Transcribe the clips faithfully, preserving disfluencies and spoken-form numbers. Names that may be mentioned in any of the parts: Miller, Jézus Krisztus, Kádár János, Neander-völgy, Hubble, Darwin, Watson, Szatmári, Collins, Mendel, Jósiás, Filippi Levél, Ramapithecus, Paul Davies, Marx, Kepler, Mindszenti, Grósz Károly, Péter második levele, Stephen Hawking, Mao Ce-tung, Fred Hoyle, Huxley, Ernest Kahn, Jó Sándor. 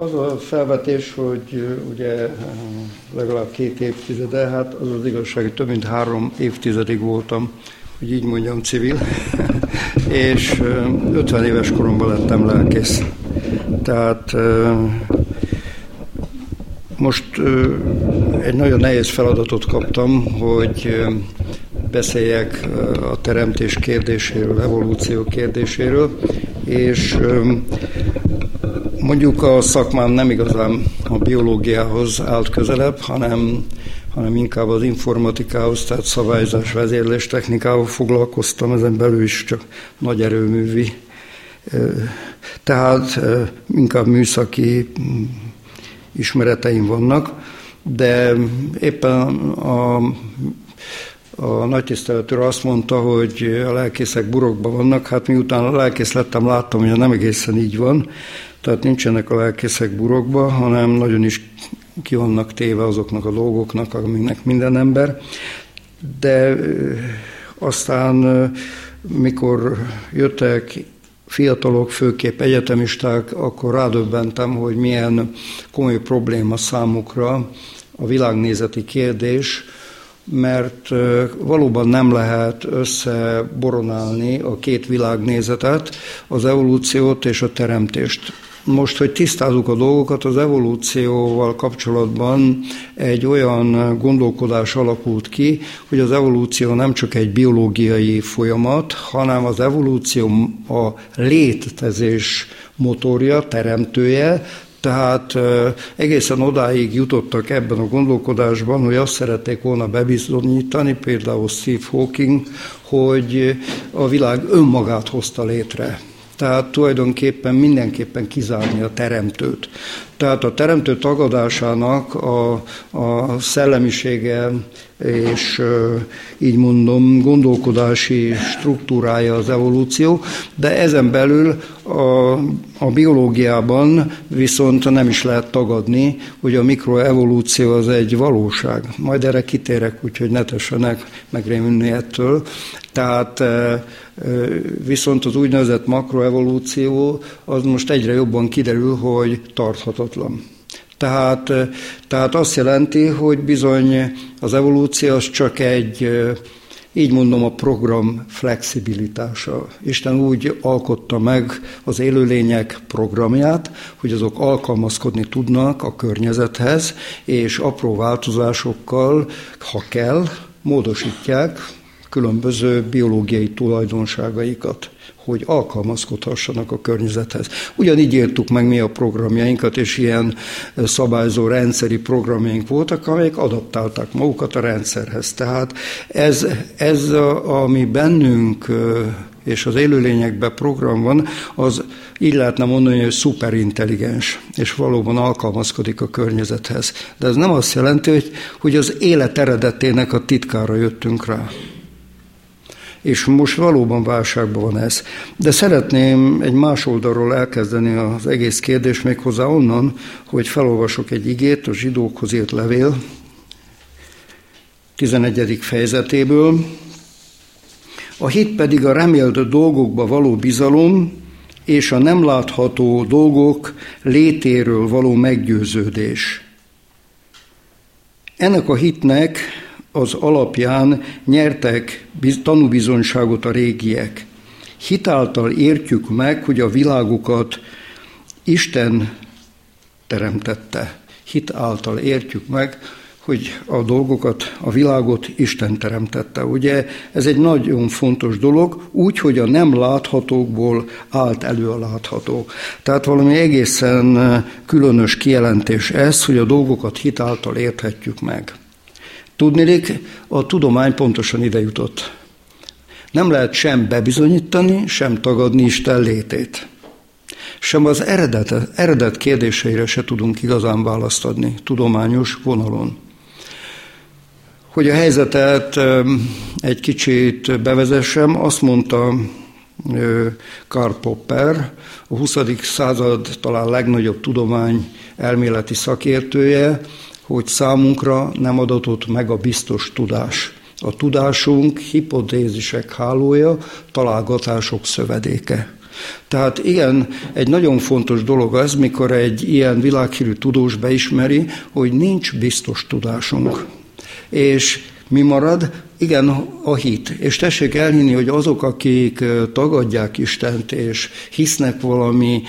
Az a felvetés, hogy ugye legalább két évtizede, hát az az igazság, hogy több mint három évtizedig voltam, hogy így mondjam, civil, és ötven éves koromban lettem lelkész. Tehát most egy nagyon nehéz feladatot kaptam, hogy beszéljek a teremtés kérdéséről, evolúció kérdéséről, és mondjuk a szakmám nem igazán a biológiához állt közelebb, hanem, hanem inkább az informatikához, tehát szabályozás, vezérlés technikával foglalkoztam, ezen belül is csak nagy erőművi, tehát inkább műszaki ismereteim vannak, de éppen a A nagytiszteletőr azt mondta, hogy a lelkészek burokban vannak, hát miután a lelkész lettem, láttam, hogy nem egészen így van, tehát nincsenek a lelkészek burokban, hanem nagyon is ki vannak téve azoknak a dolgoknak, aminek minden ember. De aztán, mikor jöttek fiatalok, főképp egyetemisták, akkor rádöbbentem, hogy milyen komoly probléma számukra a világnézeti kérdés, mert valóban nem lehet összeboronálni a két világnézetet, az evolúciót és a teremtést. Most, hogy tisztázzuk a dolgokat, az evolúcióval kapcsolatban egy olyan gondolkodás alakult ki, hogy az evolúció nem csak egy biológiai folyamat, hanem az evolúció a létezés motorja, teremtője. Tehát egészen odáig jutottak ebben a gondolkodásban, hogy azt szerették volna bebizonyítani, például Stephen Hawking, hogy a világ önmagát hozta létre. Tehát tulajdonképpen mindenképpen kizárni a teremtőt. Tehát a teremtő tagadásának a, a szellemisége és így mondom gondolkodási struktúrája az evolúció, de ezen belül a, a biológiában viszont nem is lehet tagadni, hogy a mikroevolúció az egy valóság. Majd erre kitérek, úgyhogy ne tessenek megrémülni ettől. Tehát viszont az úgynevezett makroevolúció az most egyre jobban kiderül, hogy tarthatatlan. Tehát, tehát azt jelenti, hogy bizony az evolúció az csak egy, így mondom, a program flexibilitása. Isten úgy alkotta meg az élőlények programját, hogy azok alkalmazkodni tudnak a környezethez, és apró változásokkal, ha kell, módosítják különböző biológiai tulajdonságaikat, hogy alkalmazkodhassanak a környezethez. Ugyanígy írtuk meg mi a programjainkat, és ilyen szabályzó rendszeri programjaink voltak, amelyek adaptálták magukat a rendszerhez. Tehát ez, ez a, ami bennünk és az élőlényekben program van, az így lehetne mondani, hogy szuperintelligens, és valóban alkalmazkodik a környezethez. De ez nem azt jelenti, hogy, hogy az élet eredetének a titkára jöttünk rá. És most valóban válságban van ez. De szeretném egy más oldalról elkezdeni az egész kérdést, méghozzá onnan, hogy felolvasok egy igét, a zsidókhoz írt levél tizenegyedik fejezetéből. A hit pedig a remélt dolgokba való bizalom, és a nem látható dolgok létéről való meggyőződés. Ennek a hitnek az alapján nyertek tanúbizonyságot a régiek. Hitáltal értjük meg, hogy a világokat Isten teremtette. Hitáltal értjük meg, hogy a dolgokat, a világot Isten teremtette. Ugye ez egy nagyon fontos dolog, úgy, hogy a nem láthatókból állt elő a látható. Tehát valami egészen különös kijelentés ez, hogy a dolgokat hitáltal érthetjük meg. Tudniillik, a tudomány pontosan ide jutott. Nem lehet sem bebizonyítani, sem tagadni Isten létét. Sem az eredet, eredet kérdéseire se tudunk igazán választ adni tudományos vonalon. Hogy a helyzetet egy kicsit bevezessem, azt mondta Karl Popper, a huszadik század talán legnagyobb tudomány elméleti szakértője, hogy számunkra nem adatott meg a biztos tudás. A tudásunk hipotézisek hálója, találgatások szövedéke. Tehát igen, egy nagyon fontos dolog az, mikor egy ilyen világhírű tudós beismeri, hogy nincs biztos tudásunk. És mi marad? Igen, a hit. És tessék elhinni, hogy azok, akik tagadják Istent, és hisznek valami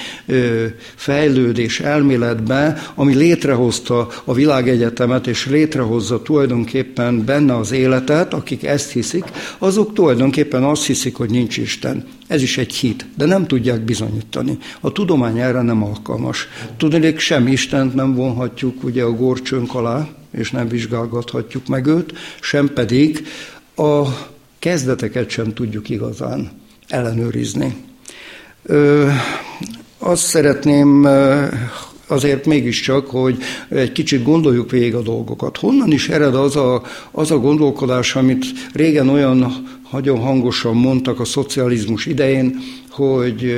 fejlődés elméletben, ami létrehozta a világegyetemet, és létrehozza tulajdonképpen benne az életet, akik ezt hiszik, azok tulajdonképpen azt hiszik, hogy nincs Isten. Ez is egy hit, de nem tudják bizonyítani. A tudomány erre nem alkalmas. Tudnék, sem Istent nem vonhatjuk ugye a górcsőnk alá, és nem vizsgálgathatjuk meg őt, sem pedig a kezdeteket sem tudjuk igazán ellenőrizni. Ö, azt szeretném azért mégiscsak, hogy egy kicsit gondoljuk végig a dolgokat. Honnan is ered az a, az a gondolkodás, amit régen olyan nagyon hangosan mondtak a szocializmus idején, hogy...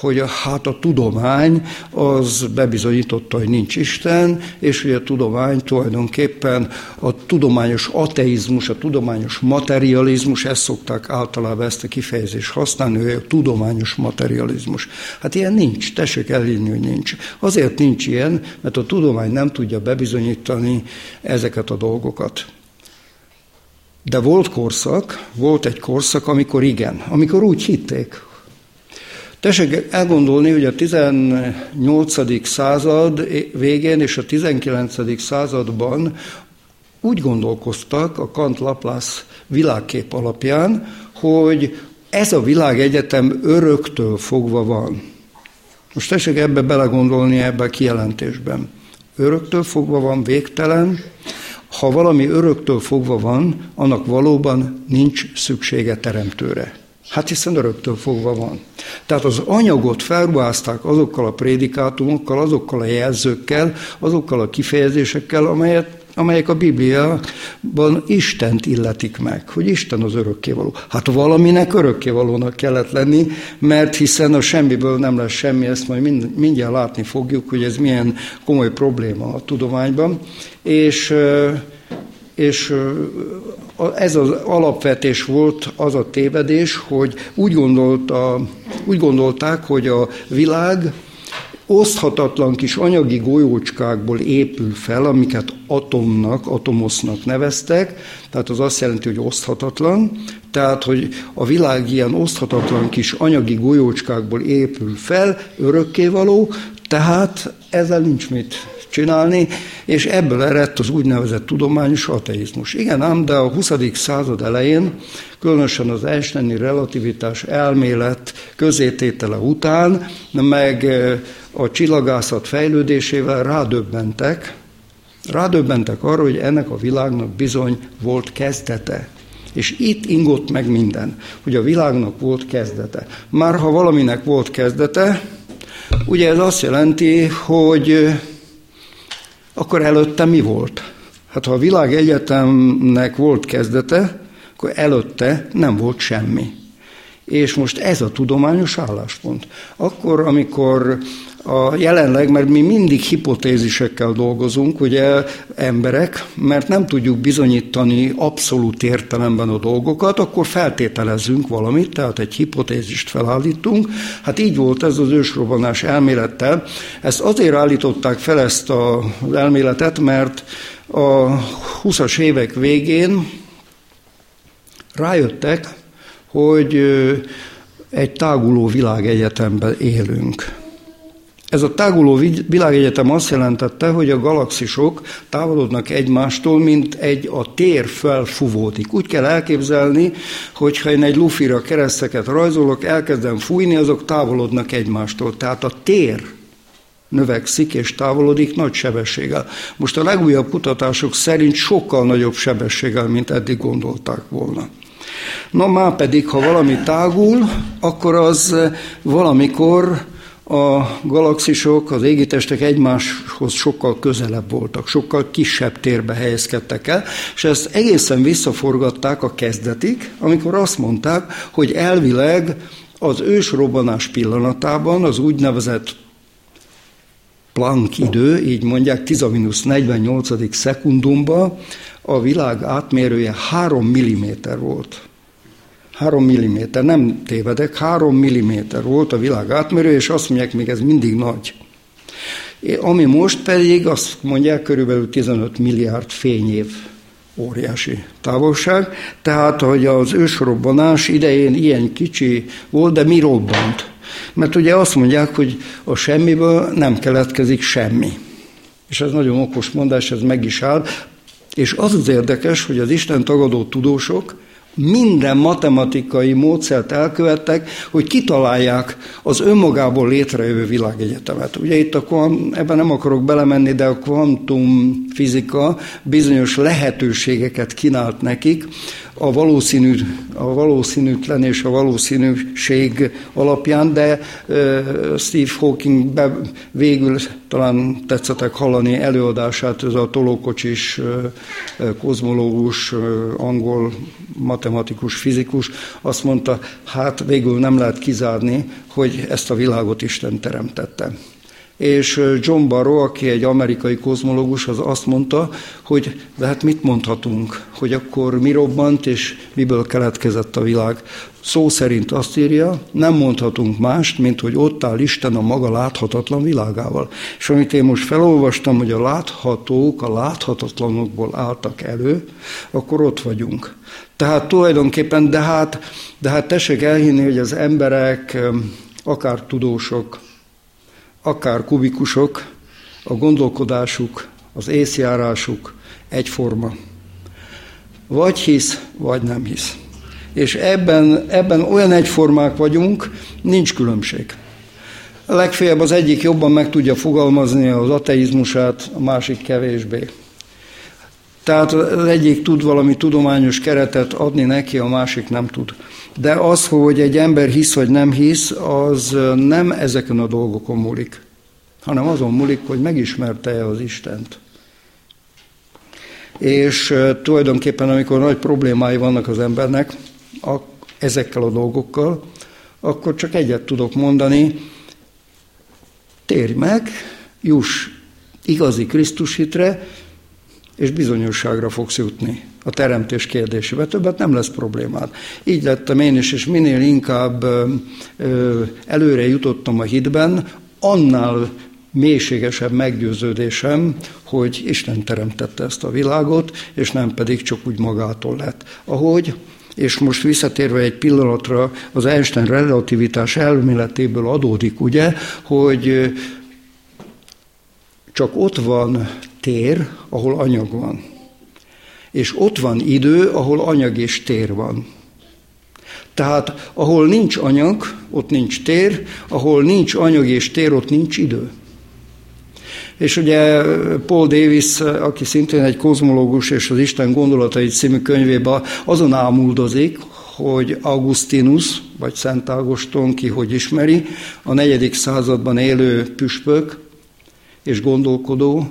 hogy a, hát a tudomány az bebizonyította, hogy nincs Isten, és hogy a tudomány tulajdonképpen a tudományos ateizmus, a tudományos materializmus, ezt szokták általában ezt a kifejezést használni, hogy a tudományos materializmus. Hát ilyen nincs, tessék elhinni, hogy nincs. Azért nincs ilyen, mert a tudomány nem tudja bebizonyítani ezeket a dolgokat. De volt korszak, volt egy korszak, amikor igen, amikor úgy hitték. Tessék elgondolni, hogy a tizennyolcadik század végén és a tizenkilencedik században úgy gondolkoztak a Kant-Laplace világkép alapján, hogy ez a világegyetem öröktől fogva van. Most tessék ebbe belegondolni, ebbe a kijelentésben. Öröktől fogva van, végtelen. Ha valami öröktől fogva van, annak valóban nincs szüksége teremtőre. Hát hiszen öröktől fogva van. Tehát az anyagot felruházták azokkal a prédikátumokkal, azokkal a jelzőkkel, azokkal a kifejezésekkel, amelyet, amelyek a Bibliában Istent illetik meg, hogy Isten az örökkévaló. Hát valaminek örökkévalónak kellett lenni, mert hiszen a semmiből nem lesz semmi, ezt majd mind, mindjárt látni fogjuk, hogy ez milyen komoly probléma a tudományban, és... és ez az alapvetés volt az a tévedés, hogy úgy, gondolta, úgy gondolták, hogy a világ oszthatatlan kis anyagi golyócskákból épül fel, amiket atomnak, atomosznak neveztek, tehát az azt jelenti, hogy oszthatatlan, tehát, hogy a világ ilyen oszthatatlan kis anyagi golyócskákból épül fel, örökkévaló, tehát ezzel nincs mit csinálni, és ebből eredt az úgynevezett tudományos ateizmus. Igen ám, de a huszadik század elején, különösen az einsteini relativitás elmélet közététele után, meg a csillagászat fejlődésével rádöbbentek, rádöbbentek arra, hogy ennek a világnak bizony volt kezdete. És itt ingott meg minden, hogy a világnak volt kezdete. Már ha valaminek volt kezdete, ugye ez azt jelenti, hogy akkor előtte mi volt? Hát ha a világegyetemnek volt kezdete, akkor előtte nem volt semmi. És most ez a tudományos álláspont. Akkor, amikor a jelenleg, mert mi mindig hipotézisekkel dolgozunk, ugye emberek, mert nem tudjuk bizonyítani abszolút értelemben a dolgokat, akkor feltételezzünk valamit, tehát egy hipotézist felállítunk. Hát így volt ez az ősrobbanás elmélettel. Ezt azért állították fel ezt az elméletet, mert a huszas évek végén rájöttek, hogy egy táguló világegyetemben élünk. Ez a táguló világegyetem azt jelentette, hogy a galaxisok távolodnak egymástól, mint egy a tér felfúvódik. Úgy kell elképzelni, hogyha én egy lufira kereszteket rajzolok, elkezdem fújni, azok távolodnak egymástól. Tehát a tér növekszik és távolodik nagy sebességgel. Most a legújabb kutatások szerint sokkal nagyobb sebességgel, mint eddig gondolták volna. Na már pedig, ha valami tágul, akkor az valamikor a galaxisok, az égitestek egymáshoz sokkal közelebb voltak, sokkal kisebb térbe helyezkedtek el, és ezt egészen visszaforgatták a kezdetig, amikor azt mondták, hogy elvileg az ősrobbanás pillanatában az úgynevezett Planck idő, így mondják, tíz a mínusz negyvennyolcadik szekundumban a világ átmérője három milliméter volt. három milliméter, nem tévedek, három milliméter volt a világ átmérő, és azt mondják, még ez mindig nagy. Ami most pedig, azt mondják, körülbelül tizenöt milliárd fényév, óriási távolság. Tehát, hogy az ősrobbanás idején ilyen kicsi volt, de mi robbant? Mert ugye azt mondják, hogy a semmiből nem keletkezik semmi. És ez nagyon okos mondás, ez meg is áll. És az az érdekes, hogy az Isten tagadó tudósok minden matematikai módszert elkövettek, hogy kitalálják az önmagából létrejövő világegyetemet. Ugye itt a kvantum, ebben nem akarok belemenni, de a kvantumfizika bizonyos lehetőségeket kínált nekik, a, valószínű, a valószínűtlen és a valószínűség alapján, de uh, Stephen Hawking be, végül talán tetszettek hallani előadását, ez a tolókocsis, uh, kozmológus, uh, angol matematikus, fizikus, azt mondta, hát végül nem lehet kizárni, hogy ezt a világot Isten teremtette. És John Barrow, aki egy amerikai kozmológus, az azt mondta, hogy de hát mit mondhatunk, hogy akkor mi robbant és miből keletkezett a világ. Szó szerint azt írja, nem mondhatunk mást, mint hogy ott áll Isten a maga láthatatlan világával. És amit én most felolvastam, hogy a láthatók a láthatatlanokból álltak elő, akkor ott vagyunk. Tehát tulajdonképpen, de hát, de hát tessék elhinni, hogy az emberek, akár tudósok, akár kubikusok, a gondolkodásuk, az észjárásuk egyforma. Vagy hisz, vagy nem hisz. És ebben, ebben olyan egyformák vagyunk, nincs különbség. Legfeljebb az egyik jobban meg tudja fogalmazni az ateizmusát, a másik kevésbé. Tehát az egyik tud valami tudományos keretet adni neki, a másik nem tud. De az, hogy egy ember hisz vagy nem hisz, az nem ezeken a dolgokon múlik, hanem azon múlik, hogy megismerte-e az Istent. És tulajdonképpen, amikor nagy problémái vannak az embernek a, ezekkel a dolgokkal, akkor csak egyet tudok mondani, térj meg, juss igazi Krisztus hitre, és bizonyosságra fogsz jutni a teremtés kérdésébe. Többet nem lesz problémád. Így lettem én is, és minél inkább előre jutottam a hitben, annál mélységesebb meggyőződésem, hogy Isten teremtette ezt a világot, és nem pedig csak úgy magától lett. Ahogy, és most visszatérve egy pillanatra, az Einstein relativitás elméletéből adódik, ugye, hogy csak ott van tér, ahol anyag van. És ott van idő, ahol anyag és tér van. Tehát, ahol nincs anyag, ott nincs tér, ahol nincs anyag és tér, ott nincs idő. És ugye Paul Davies, aki szintén egy kozmológus és az Isten gondolatai című könyvében azon ámuldozik, hogy Augustinus, vagy Szent Ágoston, ki hogy ismeri, a negyedik században élő püspök és gondolkodó,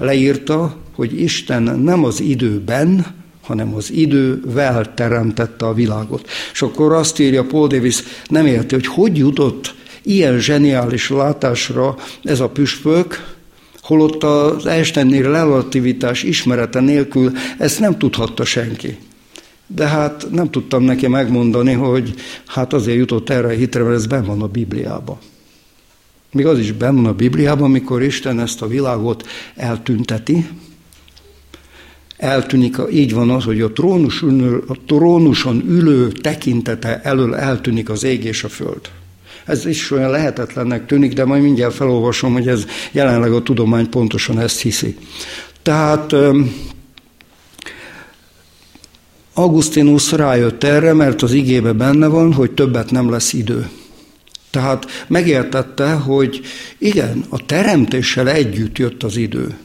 leírta, hogy Isten nem az időben, hanem az idővel teremtette a világot. És akkor azt írja Paul Davies, nem érti, hogy hogy jutott ilyen zseniális látásra ez a püspök, holott az Einsteini relativitás ismerete nélkül ezt nem tudhatta senki. De hát nem tudtam neki megmondani, hogy hát azért jutott erre a hitre, mert ez benn van a Bibliában. Még az is benn van a Bibliában, amikor Isten ezt a világot eltünteti. Eltűnik, így van az, hogy a, trónus ülő, a trónuson ülő tekintete elől eltűnik az ég és a föld. Ez is olyan lehetetlennek tűnik, de majd mindjárt felolvasom, hogy ez jelenleg a tudomány pontosan ezt hiszi. Tehát Augustinus rájött erre, mert az igébe benne van, hogy többet nem lesz idő. Tehát megértette, hogy igen, a teremtéssel együtt jött az idő.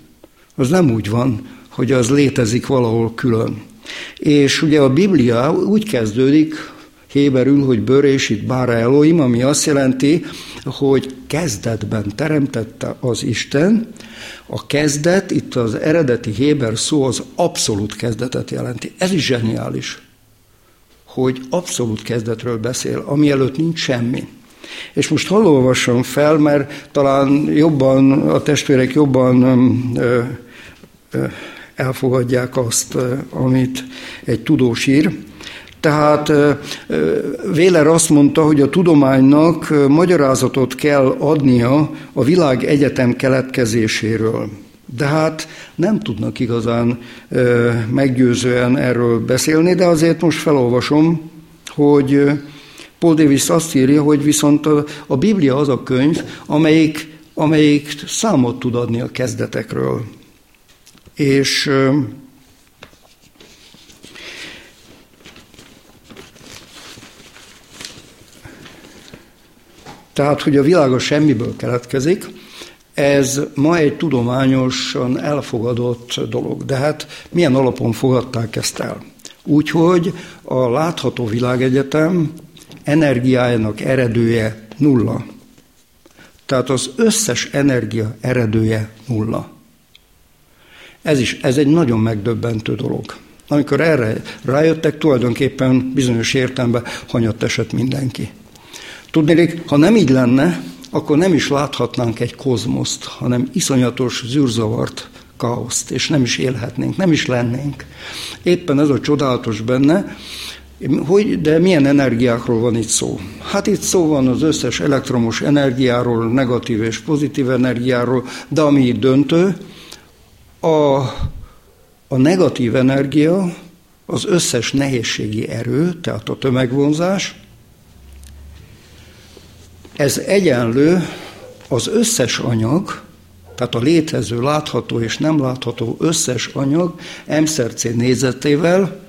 Az nem úgy van, hogy az létezik valahol külön. És ugye a Biblia úgy kezdődik héberül, hogy Börésít bára Elohim, ami azt jelenti, hogy kezdetben teremtette az Isten. A kezdet, itt az eredeti héber szó az abszolút kezdetet jelenti. Ez is zseniális, hogy abszolút kezdetről beszél, ami előtt nincs semmi. És most hol olvassam fel, mert talán jobban, a testvérek jobban ö, ö, elfogadják azt, amit egy tudós ír. Tehát Véler azt mondta, hogy a tudománynak magyarázatot kell adnia a világegyetem keletkezéséről. De hát nem tudnak igazán meggyőzően erről beszélni, de azért most felolvasom, hogy Paul Davies azt írja, hogy viszont a, a Biblia az a könyv, amelyik, amelyik számot tud adni a kezdetekről. És tehát, hogy a világ a semmiből keletkezik, ez ma egy tudományosan elfogadott dolog. De hát milyen alapon fogadták ezt el? Úgyhogy a látható világegyetem energiájának eredője nulla. Tehát az összes energia eredője nulla. Ez is, ez egy nagyon megdöbbentő dolog. Amikor erre rájöttek, tulajdonképpen bizonyos értelemben hanyatt esett mindenki. Tudnék, ha nem így lenne, akkor nem is láthatnánk egy kozmoszt, hanem iszonyatos zűrzavart, káoszt, és nem is élhetnénk, nem is lennénk. Éppen ez a csodálatos benne, hogy, de milyen energiákról van itt szó? Hát itt szó van az összes elektromos energiáról, negatív és pozitív energiáról, de ami döntő, a, a negatív energia, az összes nehézségi erő, tehát a tömegvonzás, ez egyenlő az összes anyag, tehát a létező, látható és nem látható összes anyag em szer cé négyzetével,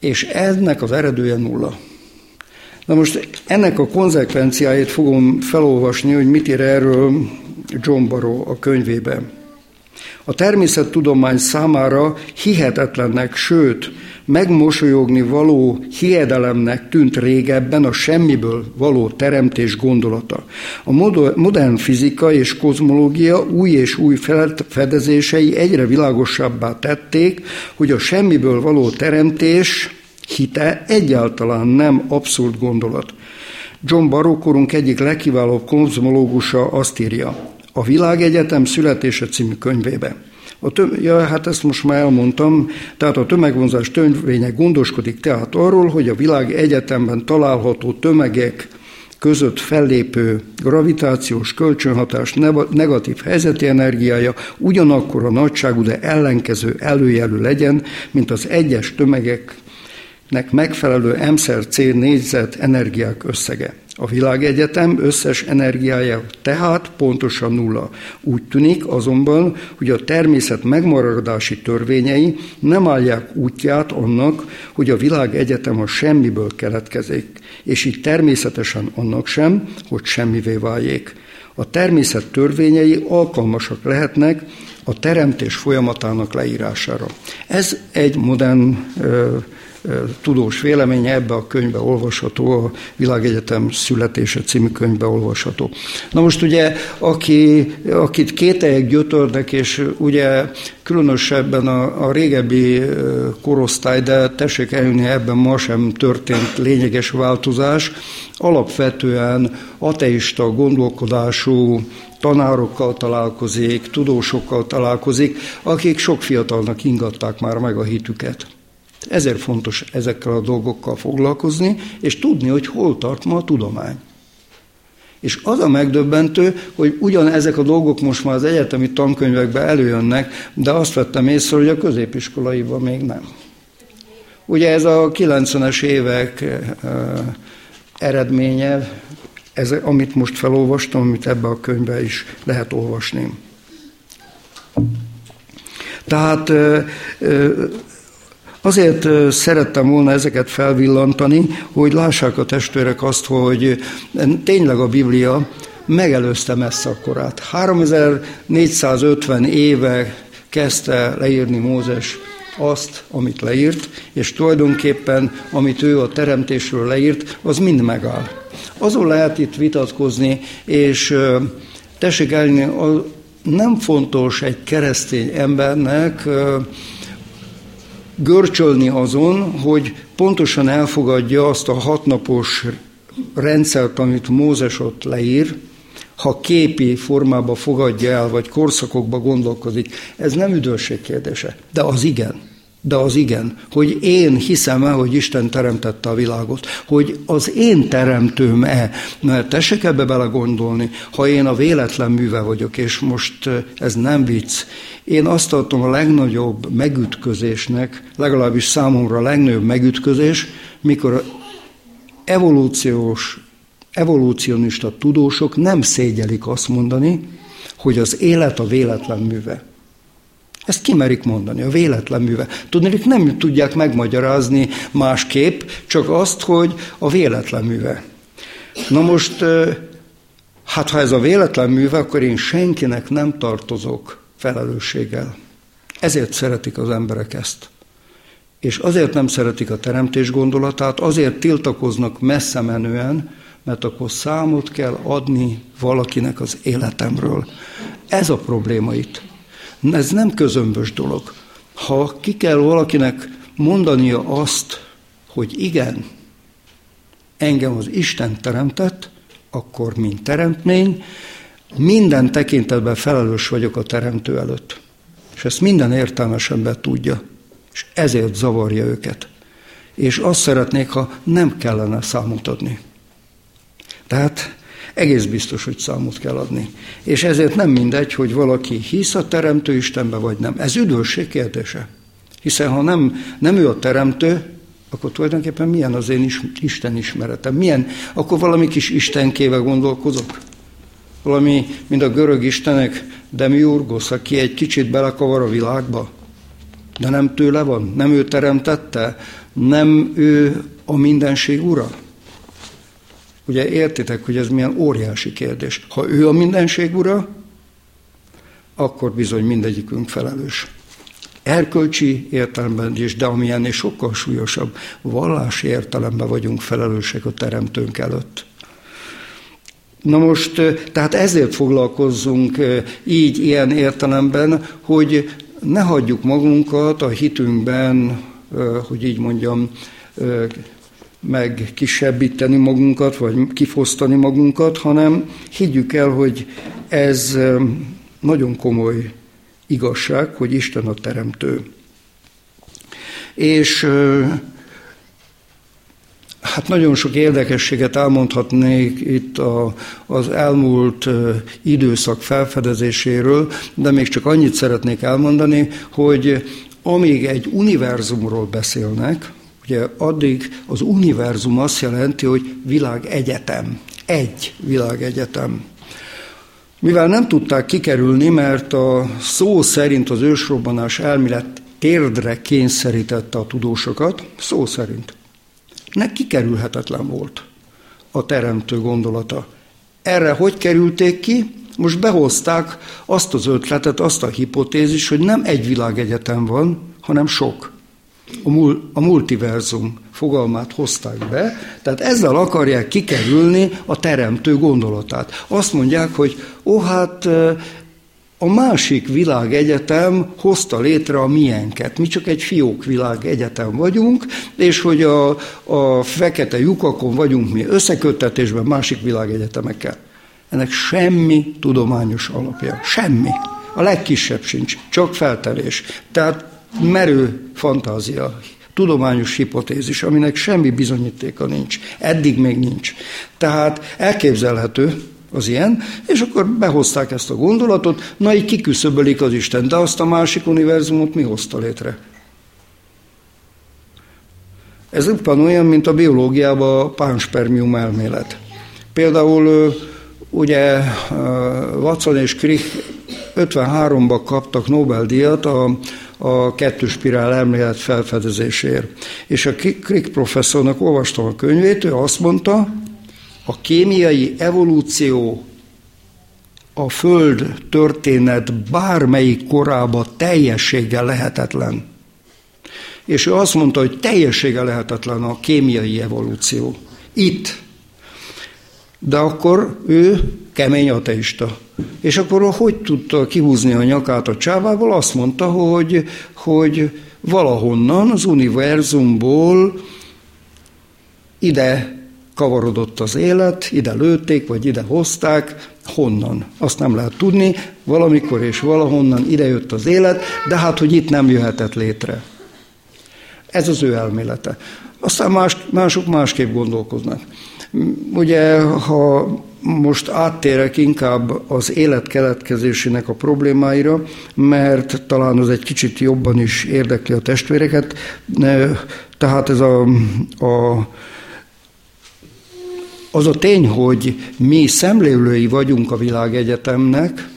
és ennek az eredője nulla. Na most ennek a konzekvenciáit fogom felolvasni, hogy mit ír erről John Barrow a könyvében. A természettudomány számára hihetetlennek, sőt, megmosolyogni való hiedelemnek tűnt régebben a semmiből való teremtés gondolata. A modern fizika és kozmológia új és új felfedezései egyre világosabbá tették, hogy a semmiből való teremtés hite egyáltalán nem abszurd gondolat. John Barrow korunk egyik legkiválóbb kozmológusa azt írja, a világegyetem születése című könyvébe. A töm- ja, hát ezt most már elmondtam, tehát a tömegvonzás törvénye gondoskodik tehát arról, hogy a világegyetemben található tömegek között fellépő gravitációs kölcsönhatás negatív helyzeti energiája ugyanakkor a nagyságú, de ellenkező előjelű legyen, mint az egyes tömegeknek megfelelő em szer cé négyzet energiák összege. A világegyetem összes energiája tehát pontosan nulla. Úgy tűnik azonban, hogy a természet megmaradási törvényei nem állják útját annak, hogy a világegyetem a semmiből keletkezik, és így természetesen annak sem, hogy semmivé váljék. A természet törvényei alkalmasak lehetnek a teremtés folyamatának leírására. Ez egy modern ö, tudós véleménye, ebbe a könyvbe olvasható, a Világegyetem születése című könyvbe olvasható. Na most ugye, aki, akit kételyek gyötörnek, és ugye különösebben a, a régebbi korosztály, de tessék eljönni, ebben ma sem történt lényeges változás, alapvetően ateista gondolkodású tanárokkal találkozik, tudósokkal találkozik, akik sok fiatalnak ingatták már meg a hitüket. Ezért fontos ezekkel a dolgokkal foglalkozni, és tudni, hogy hol tart ma a tudomány. És az a megdöbbentő, hogy ugyan ezek a dolgok most már az egyetemi tankönyvekben előjönnek, de azt vettem észre, hogy a középiskolaiban még nem. Ugye ez a kilencvenes évek eredménye, ez, amit most felolvastam, amit ebbe a könyvbe is lehet olvasni. Tehát... Azért szerettem volna ezeket felvillantani, hogy lássák a testvérek azt, hogy tényleg a Biblia megelőzte messze a korát. háromezer-négyszázötven éve kezdte leírni Mózes azt, amit leírt, és tulajdonképpen, amit ő a teremtésről leírt, az mind megáll. Azon lehet itt vitatkozni, és tessék elni, nem fontos egy keresztény embernek görcsölni azon, hogy pontosan elfogadja azt a hatnapos rendszert, amit Mózes ott leír, ha képi formába fogadja el, vagy korszakokba gondolkozik. Ez nem üdvösség kérdése, de az igen. de az igen, hogy én hiszem-e, hogy Isten teremtette a világot, hogy az én teremtőm-e, mert tessék ebbe belegondolni, ha én a véletlen műve vagyok, és most ez nem vicc, én azt tartom a legnagyobb megütközésnek, legalábbis számomra a legnagyobb megütközés, mikor evolúciós, evolúcionista tudósok nem szégyelik azt mondani, hogy az élet a véletlen műve. Ezt kimerik mondani, a véletlen műve. Tudnék, nem tudják megmagyarázni másképp, csak azt, hogy a véletlen műve. Na most, hát ha ez a véletlen műve, akkor én senkinek nem tartozok felelősséggel. Ezért szeretik az emberek ezt. És azért nem szeretik a teremtés gondolatát, azért tiltakoznak messze menően, mert akkor számot kell adni valakinek az életemről. Ez a probléma itt. Ez nem közömbös dolog. Ha ki kell valakinek mondania azt, hogy igen, engem az Isten teremtett, akkor mint teremtmény, minden tekintetben felelős vagyok a teremtő előtt. És ezt minden értelmes ember tudja. És ezért zavarja őket. És azt szeretnék, ha nem kellene számot adni. Tehát egész biztos, hogy számot kell adni. És ezért nem mindegy, hogy valaki hisz a teremtő Istenbe, vagy nem. Ez üdvösség kérdése. Hiszen ha nem, nem ő a teremtő, akkor tulajdonképpen milyen az én is, Isten ismeretem? Milyen? Akkor valami kis istenkéve gondolkozok. Valami, mint a görög istenek, Demiurgosz, aki egy kicsit belekavar a világba. De nem tőle van, nem ő teremtette, nem ő a mindenség ura. Ugye értitek, hogy ez milyen óriási kérdés. Ha ő a mindenség ura, akkor bizony mindegyikünk felelős. Erkölcsi értelemben is, de amilyennél sokkal súlyosabb, vallási értelemben vagyunk felelősek a teremtőnk előtt. Na most, tehát ezért foglalkozzunk így, ilyen értelemben, hogy ne hagyjuk magunkat a hitünkben, hogy így mondjam, meg kisebbíteni magunkat, vagy kifosztani magunkat, hanem higgyük el, hogy ez nagyon komoly igazság, hogy Isten a teremtő. És hát nagyon sok érdekességet elmondhatnék itt a, az elmúlt időszak felfedezéséről, de még csak annyit szeretnék elmondani, hogy amíg egy univerzumról beszélnek, ugye addig az univerzum azt jelenti, hogy világegyetem, egy világegyetem. Mivel nem tudták kikerülni, mert a szó szerint az ősrobbanás elmélet térdre kényszerítette a tudósokat, szó szerint. Nek kikerülhetetlen volt a teremtő gondolata. Erre hogy kerülték ki? Most behozták azt az ötletet, azt a hipotézis, hogy nem egy világegyetem van, hanem sok. A, mul- a multiverzum fogalmát hozták be, tehát ezzel akarják kikerülni a teremtő gondolatát. Azt mondják, hogy ó, hát a másik világegyetem hozta létre a miénket. Mi csak egy fiókvilágegyetem vagyunk, és hogy a, a fekete lyukakon vagyunk mi összeköttetésben másik világegyetemekkel. Ennek semmi tudományos alapja. Semmi. A legkisebb sincs. Csak feltelés. Tehát merő fantázia, tudományos hipotézis, aminek semmi bizonyítéka nincs. Eddig még nincs. Tehát elképzelhető az ilyen, és akkor behozták ezt a gondolatot, na így kiküszöbölik az Isten, de azt a másik univerzumot mi hozta létre? Ez éppen olyan, mint a biológiában a pánspermium elmélet. Például ugye Watson és Crick ötvenháromban kaptak Nobel-díjat a a kettős spirál elmélet felfedezéséért. És a Crick professzornak olvastam a könyvét, ő azt mondta, a kémiai evolúció a Föld történet bármelyik korába teljességgel lehetetlen. És ő azt mondta, hogy teljességgel lehetetlen a kémiai evolúció. Itt. De akkor ő kemény ateista. És akkor hogy tudta kihúzni a nyakát a csávából? Azt mondta, hogy, hogy valahonnan az univerzumból ide kavarodott az élet, ide lőtték, vagy ide hozták, honnan? Azt nem lehet tudni, valamikor és valahonnan ide jött az élet, de hát, hogy itt nem jöhetett létre. Ez az ő elmélete. Aztán más, mások másképp gondolkoznak. Ugye, ha most áttérek inkább az élet keletkezésének a problémáira, mert talán az egy kicsit jobban is érdekli a testvéreket. Tehát ez a, a az a tény, hogy mi szemlélői vagyunk a világegyetemnek,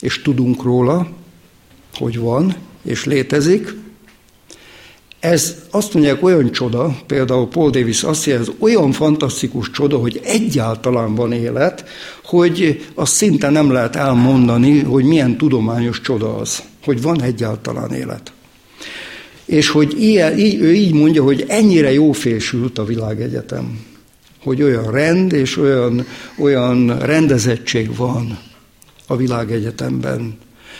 és tudunk róla, hogy van, és létezik. Ez azt mondják, olyan csoda, például Paul Davies azt mondja, ez olyan fantasztikus csoda, hogy egyáltalán van élet, hogy azt szinte nem lehet elmondani, hogy milyen tudományos csoda az, hogy van egyáltalán élet. És hogy ilyen, így, ő így mondja, hogy ennyire jófésült a világegyetem, hogy olyan rend és olyan, olyan rendezettség van a világegyetemben.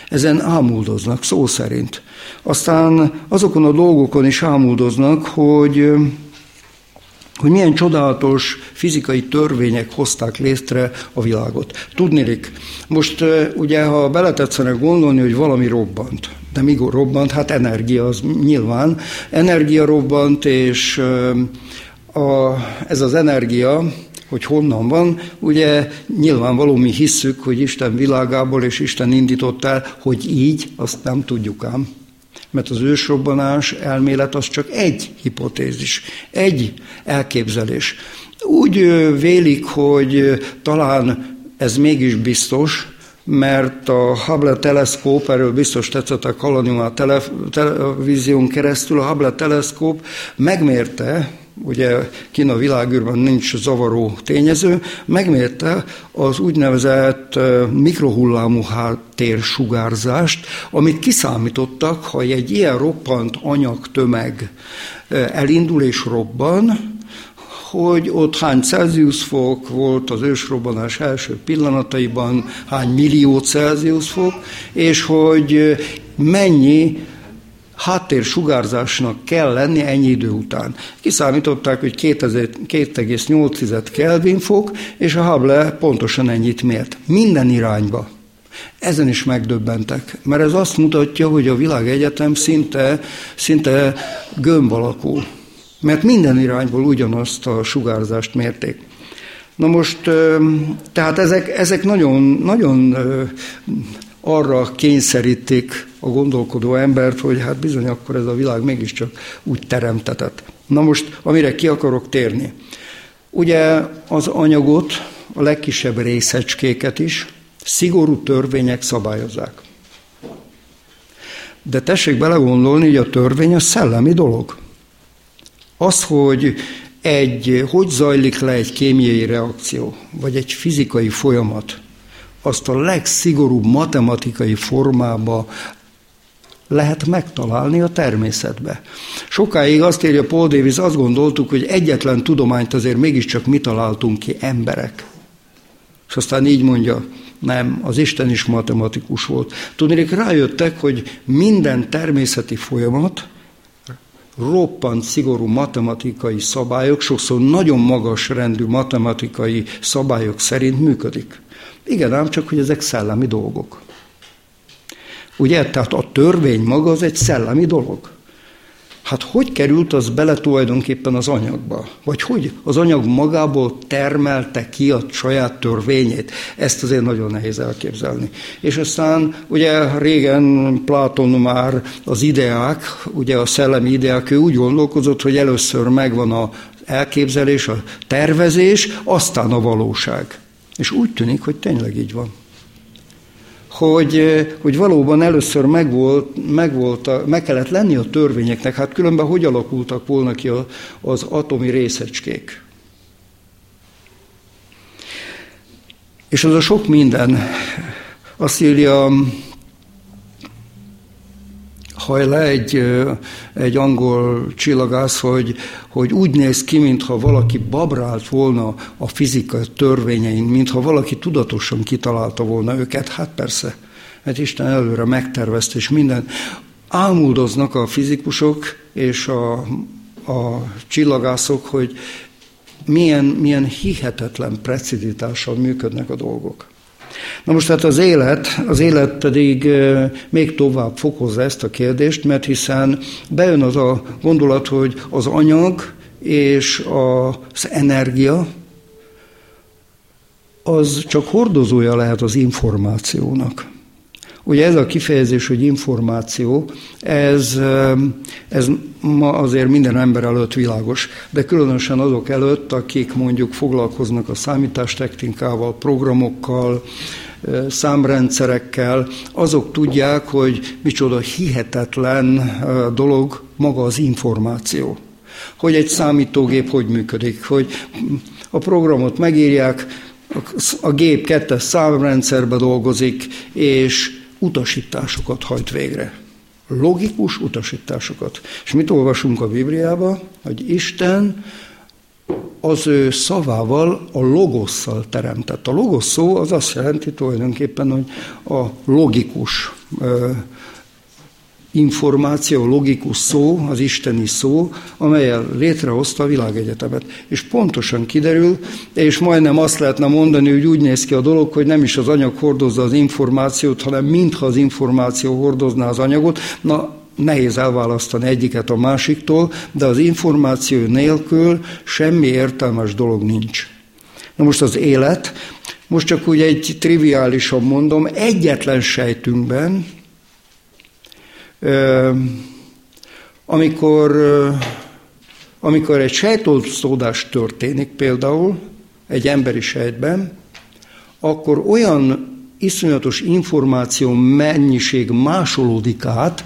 Ezen ámuldoznak, szó szerint. Aztán azokon a dolgokon is ámuldoznak, hogy, hogy milyen csodálatos fizikai törvények hozták létre a világot. Tudnilik, most ugye, ha beletetszene gondolni, hogy valami robbant, de mi robbant? Hát energia, az nyilván. Energia robbant, és a, ez az energia... hogy honnan van, ugye nyilvánvaló mi hisszük, hogy Isten világából és Isten indított el, hogy így, azt nem tudjuk ám. Mert az ősrobbanás elmélet az csak egy hipotézis, egy elképzelés. Úgy vélik, hogy talán ez mégis biztos, mert a Hubble teleszkóp, erről biztos tetszettek hallani már televízión keresztül, a Hubble teleszkóp megmérte, ugye kint a világűrben nincs zavaró tényező, megmérte az úgynevezett mikrohullámú háttérsugárzást, amit kiszámítottak, ha egy ilyen roppant anyagtömeg elindul és robban, hogy ott hány Celsius fok volt az ősrobbanás első pillanataiban, hány millió Celsius fok, és hogy mennyi háttérsugárzásnak kell lenni ennyi idő után. Kiszámították, hogy két egész nyolc Kelvin fok, és a Hubble pontosan ennyit mért. Minden irányba. Ezen is megdöbbentek, mert ez azt mutatja, hogy a világegyetem szinte, szinte gömb alakú. Mert minden irányból ugyanazt a sugárzást mérték. Na most, tehát ezek, ezek nagyon, nagyon arra kényszerítik a gondolkodó embert, hogy hát bizony akkor ez a világ mégiscsak úgy teremtetett. Na most, amire ki akarok térni. Ugye az anyagot, a legkisebb részecskéket is szigorú törvények szabályozzák. De tessék belegondolni, hogy a törvény a szellemi dolog. Az, hogy egy, hogy zajlik le egy kémiai reakció, vagy egy fizikai folyamat, azt a legszigorúbb matematikai formába lehet megtalálni a természetbe. Sokáig azt írja Paul Davies, azt gondoltuk, hogy egyetlen tudományt azért mégiscsak mi találtunk ki, emberek. És aztán így mondja, nem, az Isten is matematikus volt. Tudnék, rájöttek, hogy minden természeti folyamat roppant szigorú matematikai szabályok, sokszor nagyon magas rendű matematikai szabályok szerint működik. Igen, ám csak, hogy ezek szellemi dolgok. Ugye, tehát a törvény maga az egy szellemi dolog. Hát hogy került az bele tulajdonképpen az anyagba? Vagy hogy az anyag magából termelte ki a saját törvényét? Ezt azért nagyon nehéz elképzelni. És aztán ugye régen Platon már az ideák, ugye a szellemi ideák, ő úgy gondolkozott, hogy először megvan az elképzelés, a tervezés, aztán a valóság. És úgy tűnik, hogy tényleg így van. Hogy, hogy valóban először meg, volt, meg, volt, meg kellett lenni a törvényeknek, hát különben hogy alakultak volna ki az atomi részecskék. És az a sok minden. Azt írja Hoyle, egy, egy angol csillagász, hogy, hogy úgy néz ki, mintha valaki babrált volna a fizika törvényein, mintha valaki tudatosan kitalálta volna őket. Hát persze, hát Isten előre megtervezte, és minden. Ámuldoznak a fizikusok és a, a csillagászok, hogy milyen, milyen hihetetlen precizitással működnek a dolgok. Na most hát az élet, az élet pedig még tovább fokozza ezt a kérdést, mert hiszen bejön az a gondolat, hogy az anyag és az energia, az csak hordozója lehet az információnak. Ugye ez a kifejezés, hogy információ, ez, ez ma azért minden ember előtt világos, de különösen azok előtt, akik mondjuk foglalkoznak a számítástechnikával, programokkal, számrendszerekkel, azok tudják, hogy micsoda hihetetlen dolog maga az információ. Hogy egy számítógép hogy működik, hogy a programot megírják, a gép kettes számrendszerbe dolgozik, és utasításokat hajt végre. Logikus utasításokat. És mit olvasunk a Bibliában? Hogy Isten az ő szavával, a logosszal teremtett. A logosz szó az azt jelenti tulajdonképpen, hogy a logikus információ, logikus szó, az isteni szó, amelyel létrehozta a világegyetemet. És pontosan kiderül, és majdnem azt lehetne mondani, hogy úgy néz ki a dolog, hogy nem is az anyag hordozza az információt, hanem mintha az információ hordozná az anyagot. Na, nehéz elválasztani egyiket a másiktól, de az információ nélkül semmi értelmes dolog nincs. Na most az élet, most csak úgy egy triviálisan mondom, egyetlen sejtünkben, Amikor, amikor egy sejtosztódás történik például egy emberi sejtben, akkor olyan iszonyatos információ mennyiség másolódik át,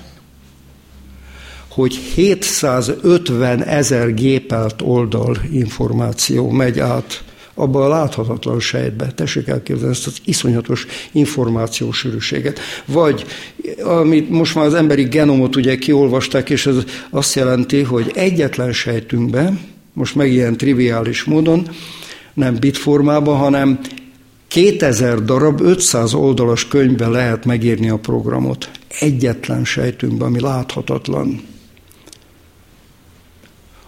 hogy hétszázötven ezer gépelt oldal információ megy át abba a láthatatlan sejtbe. Tessék elképzelni ezt az iszonyatos információs sűrűséget. Vagy, amit most már az emberi genomot ugye kiolvasták, és ez azt jelenti, hogy egyetlen sejtünkben, most meg ilyen triviális módon, nem bitformában, hanem kétezer darab, ötszáz oldalas könyvben lehet megírni a programot. Egyetlen sejtünkben, ami láthatatlan.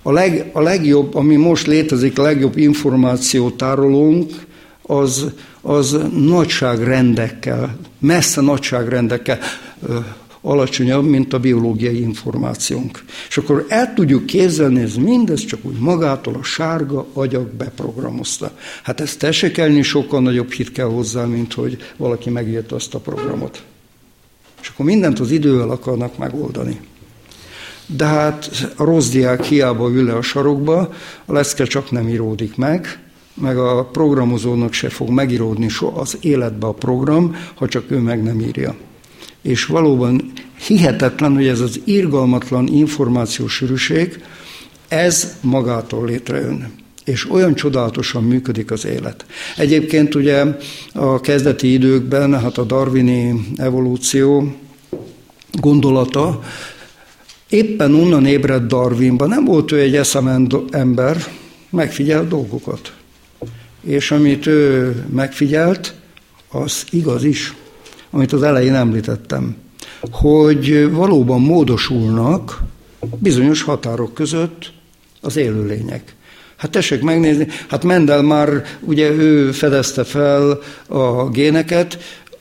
A, leg, a legjobb, ami most létezik, a legjobb információtárolónk, az, az nagyságrendekkel, messze nagyságrendekkel ö, alacsonyabb, mint a biológiai információnk. És akkor el tudjuk képzelni, ez mindez csak úgy magától a sárga agyag beprogramozta. Hát ezt tessék elni, sokkal nagyobb hit kell hozzá, mint hogy valaki megírta azt a programot. És akkor mindent az idővel akarnak megoldani. De hát a rossz diák hiába ül le a sarokba, a leszke csak nem íródik meg, meg a programozónak se fog megíródni soha az életbe a program, ha csak ő meg nem írja. És valóban hihetetlen, hogy ez az irgalmatlan információs sűrűség, ez magától létrejön. És olyan csodálatosan működik az élet. Egyébként ugye a kezdeti időkben, hát a darwini evolúció gondolata, éppen onnan ébredt Darwinban, nem volt ő egy eszement ember, megfigyelt dolgokat. És amit ő megfigyelt, az igaz is, amit az elején említettem, hogy valóban módosulnak bizonyos határok között az élőlények. Hát tessék megnézni, hát Mendel már, ugye ő fedezte fel a géneket,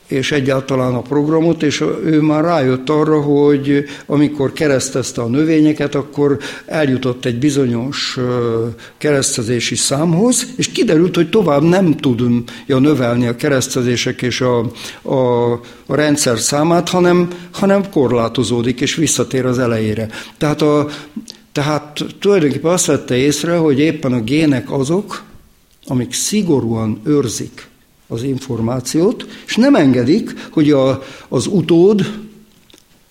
és egyáltalán a programot, és ő már rájött arra, hogy amikor keresztezte a növényeket, akkor eljutott egy bizonyos keresztezési számhoz, és kiderült, hogy tovább nem tudja növelni a keresztezések és a, a, a rendszer számát, hanem, hanem korlátozódik, és visszatér az elejére. Tehát, a, tehát tulajdonképpen azt vette észre, hogy éppen a gének azok, amik szigorúan őrzik az információt, és nem engedik, hogy a, az utód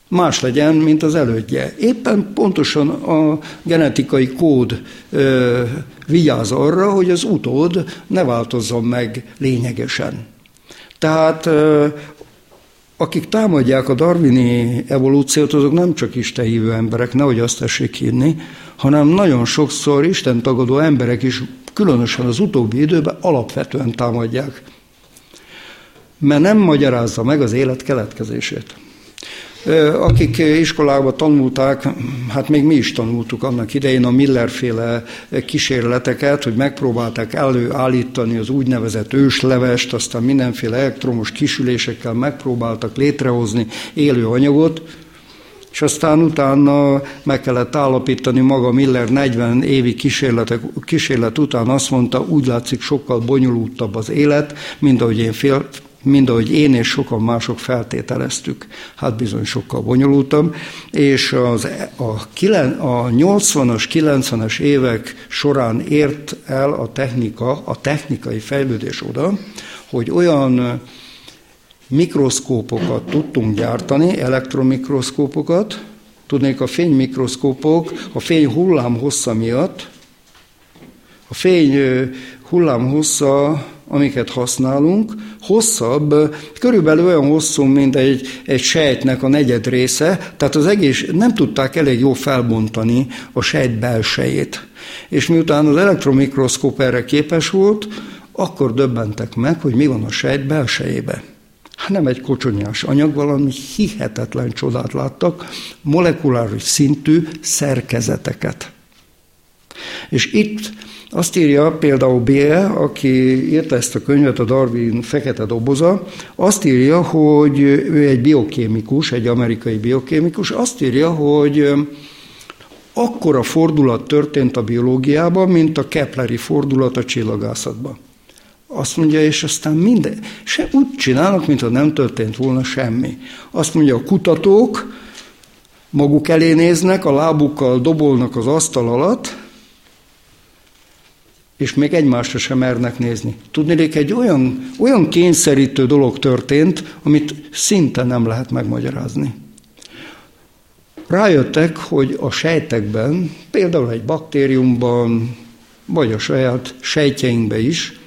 más legyen, mint az elődje. Éppen pontosan a genetikai kód ö, vigyáz arra, hogy az utód ne változzon meg lényegesen. Tehát ö, akik támadják a darwini evolúciót, azok nem csak istenhívő emberek, nehogy azt tessék hinni, hanem nagyon sokszor istentagadó emberek is, különösen az utóbbi időben alapvetően támadják, mert nem magyarázza meg az élet keletkezését. Akik iskolába tanulták, hát még mi is tanultuk annak idején a Miller-féle kísérleteket, hogy megpróbálták előállítani az úgynevezett őslevest, aztán mindenféle elektromos kisülésekkel megpróbáltak létrehozni élő anyagot, és aztán utána meg kellett állapítani, maga Miller negyven évi kísérletek, kísérlet után azt mondta, úgy látszik, sokkal bonyolultabb az élet, mint ahogy én fél, mind ahogy én és sokan mások feltételeztük. Hát bizony sokkal bonyolultabb. És az, a, a nyolcvanas, kilencvenes évek során ért el a technika, a technikai fejlődés oda, hogy olyan mikroszkópokat tudtunk gyártani, elektromikroszkópokat, tudnék a fénymikroszkópok, a fény hullám hossza miatt, a fény hullám hossza, amiket használunk, hosszabb, körülbelül olyan hosszú, mint egy, egy sejtnek a negyed része, tehát az egész, nem tudták elég jól felbontani a sejt belsejét. És miután az elektromikroszkóp erre képes volt, akkor döbbentek meg, hogy mi van a sejt belsejébe. Hát nem egy kocsonyás anyag, valami hihetetlen csodát láttak, molekuláris szintű szerkezeteket. És itt azt írja például Behe, aki írta ezt a könyvet, a Darwin fekete doboza, azt írja, hogy ő egy biokémikus, egy amerikai biokémikus, azt írja, hogy akkora fordulat történt a biológiában, mint a kepleri fordulat a csillagászatban. Azt mondja, és aztán minden, se úgy csinálnak, mintha nem történt volna semmi. Azt mondja, a kutatók maguk elé néznek, a lábukkal dobolnak az asztal alatt, és még egymásra sem mernek nézni. Tudniillik, egy olyan, olyan kényszerítő dolog történt, amit szinte nem lehet megmagyarázni. Rájöttek, hogy a sejtekben, például egy baktériumban, vagy a saját sejtjeinkben is,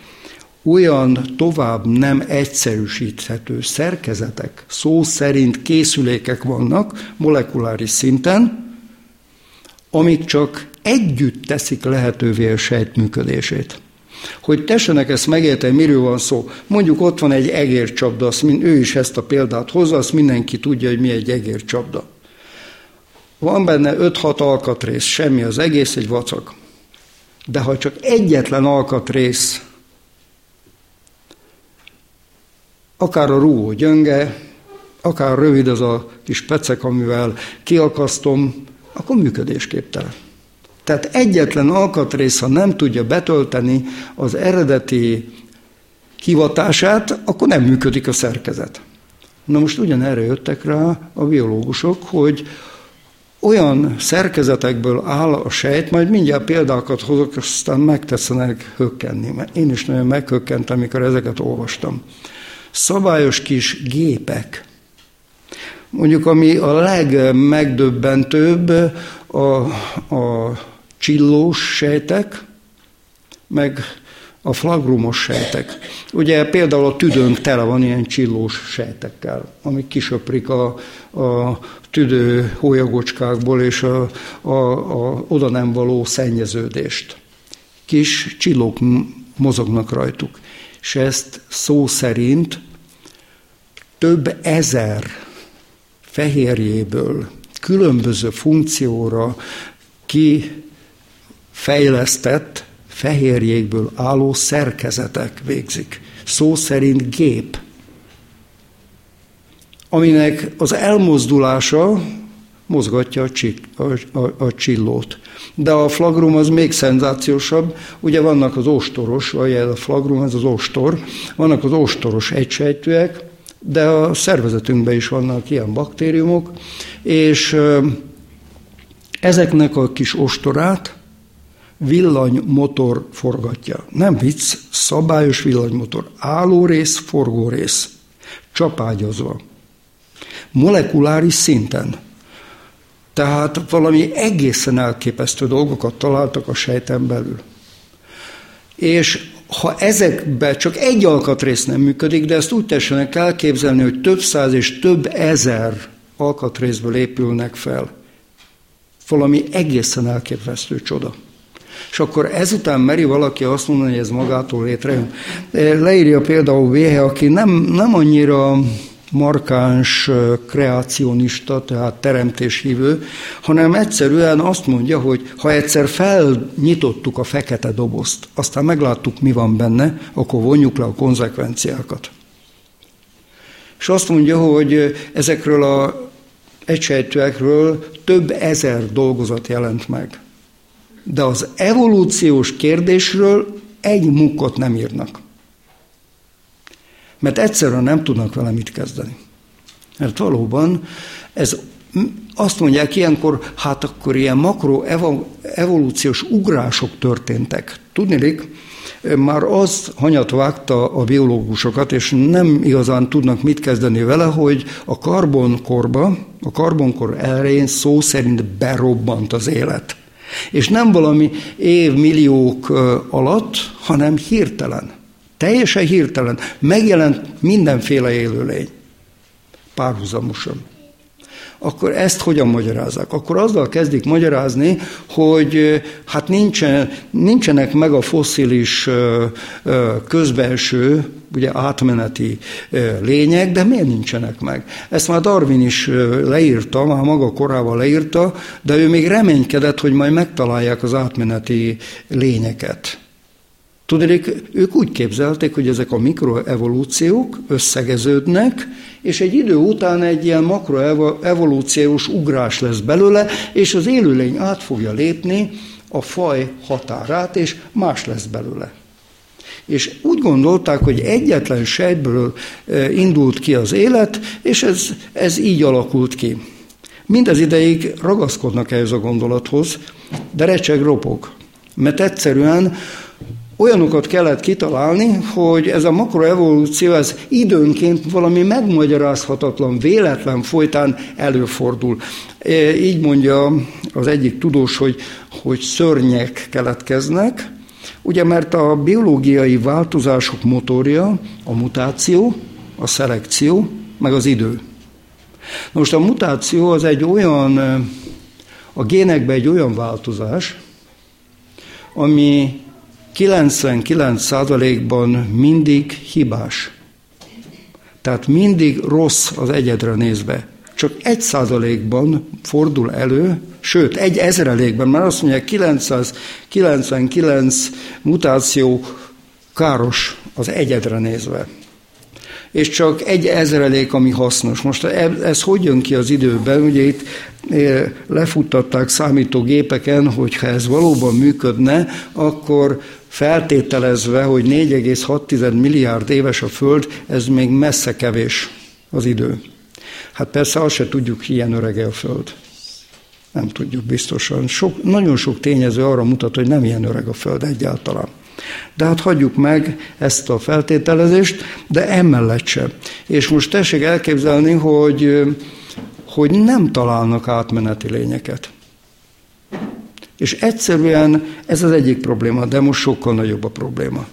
olyan tovább nem egyszerűsíthető szerkezetek, szó szerint készülékek vannak molekuláris szinten, amik csak együtt teszik lehetővé a sejt működését. Hogy tessenek ezt megérteni, miről van szó. Mondjuk ott van egy egércsapda, azt, ő is ezt a példát hozza, azt mindenki tudja, hogy mi egy egércsapda. Van benne öt-hat alkatrész, semmi, az egész egy vacak. De ha csak egyetlen alkatrész, akár a rúgó gyönge, akár rövid az a kis pecek, amivel kiakasztom, akkor működésképtelen. Tehát egyetlen alkatrész, ha nem tudja betölteni az eredeti hivatását, akkor nem működik a szerkezet. Na most ugyanerre jöttek rá a biológusok, hogy olyan szerkezetekből áll a sejt, majd mindjárt példákat hozok, aztán megtetszenek hökkenni. Én is nagyon meghökkentem, amikor ezeket olvastam. Szabályos kis gépek. Mondjuk, ami a legmegdöbbentőbb, a, a csillós sejtek, meg a flagrumos sejtek. Ugye például a tüdőnk tele van ilyen csillós sejtekkel, amik kisöprik a, a tüdő hólyagocskákból és a, a, a oda nem való szennyeződést. Kis csillók mozognak rajtuk. És ezt szó szerint több ezer fehérjéből különböző funkcióra kifejlesztett fehérjékből álló szerkezetek végzik. Szó szerint gép, aminek az elmozdulása mozgatja a, csik, a, a, a csillót. De a flagrum az még szenzációsabb, ugye vannak az ostoros, vagy a flagrum, ez az ostor, vannak az ostoros egysejtűek, de a szervezetünkben is vannak ilyen baktériumok, és ezeknek a kis ostorát villanymotor forgatja. Nem vicc, szabályos villanymotor. Állórész, forgórész, csapágyazva. Molekuláris szinten. Tehát valami egészen elképesztő dolgokat találtak a sejten belül. És ha ezekben csak egy alkatrész nem működik, de ezt úgy tessenek elképzelni, hogy több száz és több ezer alkatrészből épülnek fel. Valami egészen elképesztő csoda. És akkor ezután meri valaki azt mondani, hogy ez magától létrejön. Leírja például Véhe, aki nem, nem annyira markáns kreacionista, tehát teremtéshívő, hanem egyszerűen azt mondja, hogy ha egyszer felnyitottuk a fekete dobozt, aztán megláttuk, mi van benne, akkor vonjuk le a konzekvenciákat. És azt mondja, hogy ezekről az egysejtőekről több ezer dolgozat jelent meg. De az evolúciós kérdésről egy mukkot nem írnak. Mert egyszerűen nem tudnak vele mit kezdeni. Mert valóban ez, azt mondják ilyenkor, hát akkor ilyen makroevolúciós ugrások történtek. Tudniillik, már az hanyat vágta a biológusokat, és nem igazán tudnak mit kezdeni vele, hogy a karbonkorba, a karbonkor elején szó szerint berobbant az élet. És nem valami évmilliók alatt, hanem hirtelen. Teljesen hirtelen. Megjelent mindenféle élőlény. Párhuzamosan. Akkor ezt hogyan magyarázzák? Akkor azzal kezdik magyarázni, hogy hát nincsen, nincsenek meg a fosszilis közbelső, ugye átmeneti lények, de miért nincsenek meg? Ezt már Darwin is leírta, már maga korában leírta, de ő még reménykedett, hogy majd megtalálják az átmeneti lényeket. Tudnék, ők úgy képzelték, hogy ezek a mikroevolúciók összegeződnek, és egy idő után egy ilyen makroevolúciós ugrás lesz belőle, és az élőlény át fogja lépni a faj határát, és más lesz belőle. És úgy gondolták, hogy egyetlen sejtből indult ki az élet, és ez, ez így alakult ki. Mindez ideig ragaszkodnak ehhez a gondolathoz, de recseg ropog, mert egyszerűen olyanokat kellett kitalálni, hogy ez a makroevolúció ez időnként valami megmagyarázhatatlan, véletlen folytán előfordul. Így mondja az egyik tudós, hogy, hogy szörnyek keletkeznek, ugye mert a biológiai változások motorja a mutáció, a szelekció, meg az idő. Most a mutáció az egy olyan, a génekben egy olyan változás, ami kilencvenkilenc százalékban mindig hibás. Tehát mindig rossz az egyedre nézve. Csak egy százalékban fordul elő, sőt, egy ezrelékben, mert azt mondják, kilencszázkilencvenkilenc mutáció káros az egyedre nézve. És csak egy ezrelék, ami hasznos. Most ez hogy jön ki az időben? Ugye itt lefuttatták számítógépeken, hogy ha ez valóban működne, akkor feltételezve, hogy négy egész hat milliárd éves a Föld, ez még messze kevés az idő. Hát persze azt se tudjuk, ilyen örege a Föld. Nem tudjuk biztosan. Sok, nagyon sok tényező arra mutat, hogy nem ilyen öreg a Föld egyáltalán. De hát hagyjuk meg ezt a feltételezést, de emellett sem. És most tessék elképzelni, hogy, hogy nem találnak átmeneti lényeket. És egyszerűen ez az egyik probléma, de most sokkal nagyobb a probléma.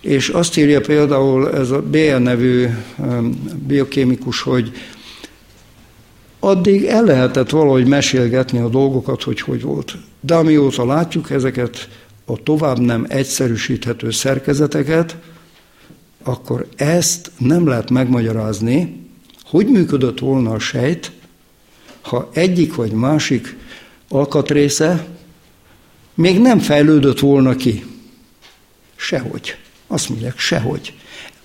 És azt írja például ez a Behe nevű biokémikus, hogy addig el lehetett valahogy mesélgetni a dolgokat, hogy hogy volt. De amióta látjuk ezeket a tovább nem egyszerűsíthető szerkezeteket, akkor ezt nem lehet megmagyarázni, hogy működött volna a sejt, ha egyik vagy másik alkatrésze még nem fejlődött volna ki. Sehogy. Azt mondják, sehogy.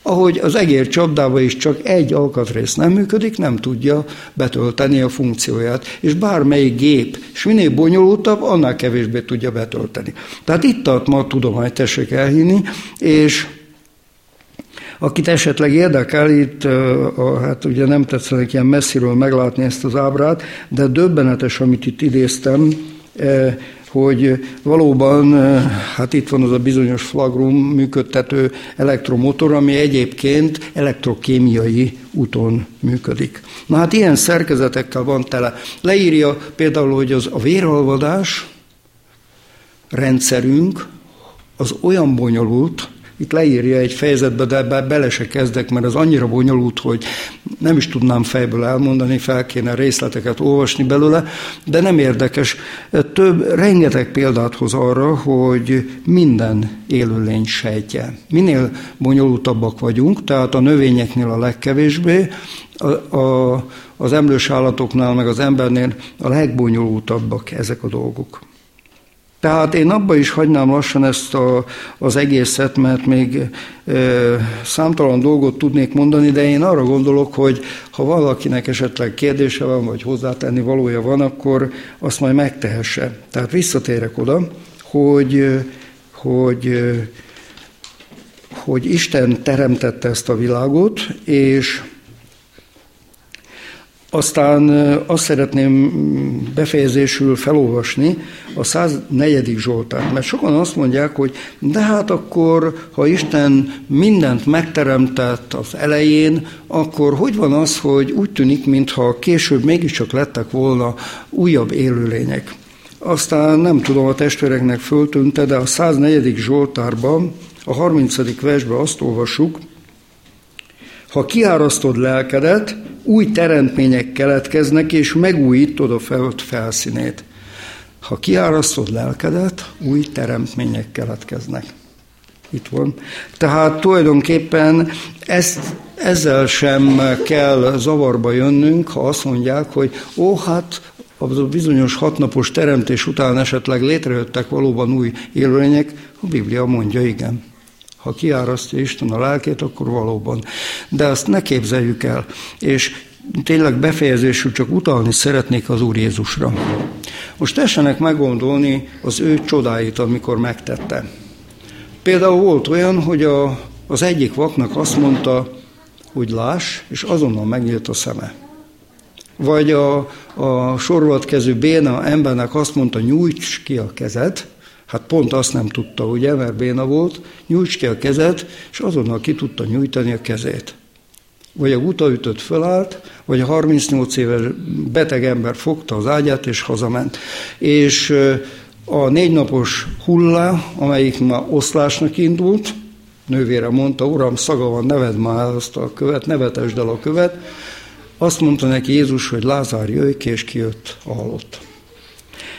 Ahogy az egér csapdába is csak egy alkatrész nem működik, nem tudja betölteni a funkcióját. És bármelyik gép, és minél bonyolultabb, annál kevésbé tudja betölteni. Tehát itt tart ma a tudomány, tessék elhinni, és akit esetleg érdekel, itt hát ugye nem tetszenek ilyen messziről meglátni ezt az ábrát, de döbbenetes, amit itt idéztem, hogy valóban, hát itt van az a bizonyos flagrum működtető elektromotor, ami egyébként elektrokémiai úton működik. Na hát ilyen szerkezetekkel van tele. Leírja például, hogy az, a véralvadás rendszerünk az olyan bonyolult, itt leírja egy fejezetbe, de ebbe bele se kezdek, mert az annyira bonyolult, hogy nem is tudnám fejből elmondani, fel kéne részleteket olvasni belőle, de nem érdekes. Több, rengeteg példát hoz arra, hogy minden élőlény sejtje. Minél bonyolultabbak vagyunk, tehát a növényeknél a legkevésbé, a, a, az emlős állatoknál, meg az embernél a legbonyolultabbak ezek a dolgok. Tehát én abba is hagynám lassan ezt a, az egészet, mert még e, számtalan dolgot tudnék mondani, de én arra gondolok, hogy ha valakinek esetleg kérdése van, vagy hozzátenni valója van, akkor azt majd megtehesse. Tehát visszatérek oda, hogy, hogy, hogy Isten teremtette ezt a világot, és... Aztán azt szeretném befejezésül felolvasni a száznegyedik Zsoltárt, mert sokan azt mondják, hogy de hát akkor, ha Isten mindent megteremtett az elején, akkor hogy van az, hogy úgy tűnik, mintha később mégiscsak lettek volna újabb élőlények. Aztán nem tudom, a testvéreknek föltűnte, de a száznegyedik Zsoltárban, a harmincadik versben azt olvassuk, ha kiárasztod lelkedet, új teremtmények keletkeznek, és megújítod a föld felszínét. Ha kiárasztod lelkedet, új teremtmények keletkeznek. Itt van. Tehát tulajdonképpen ezt, ezzel sem kell zavarba jönnünk, ha azt mondják, hogy ó, hát a bizonyos hatnapos teremtés után esetleg létrejöttek valóban új élőlények, a Biblia mondja, igen. Ha kiárasztja Isten a lelkét, akkor valóban. De azt ne képzeljük el. És tényleg befejezésül csak utalni szeretnék az Úr Jézusra. Most tessenek meggondolni az ő csodáit, amikor megtette. Például volt olyan, hogy a, az egyik vaknak azt mondta, hogy láss, és azonnal megnyílt a szeme. Vagy a, a sorvadkező béna embernek azt mondta, nyújts ki a kezed. Hát pont azt nem tudta, ugye, mert béna volt, nyújts ki a kezed, és azonnal ki tudta nyújtani a kezét. Vagy a gutaütött fölállt, vagy a harmincnyolc éves beteg ember fogta az ágyát, és hazament. És a négynapos hullá, amelyik már oszlásnak indult, nővére mondta, uram, szaga van, ne vedd már azt a követ, ne vetesd el a követ. Azt mondta neki Jézus, hogy Lázár, jöjj ki, és kijött a halott.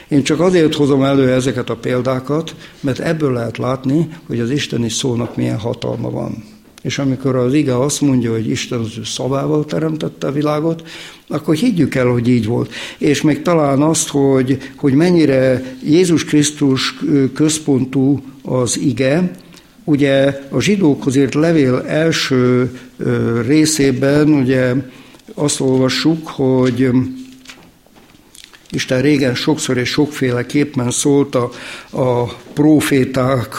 Én csak azért hozom elő ezeket a példákat, mert ebből lehet látni, hogy az isteni szónak milyen hatalma van. És amikor az ige azt mondja, hogy Isten az ő szavával teremtette a világot, akkor higgyük el, hogy így volt. És még talán azt, hogy, hogy mennyire Jézus Krisztus központú az ige. Ugye a zsidókhoz írt levél első részében ugye azt olvassuk, hogy... Isten régen sokszor és sokféleképpen szólt a, a prófétákkal,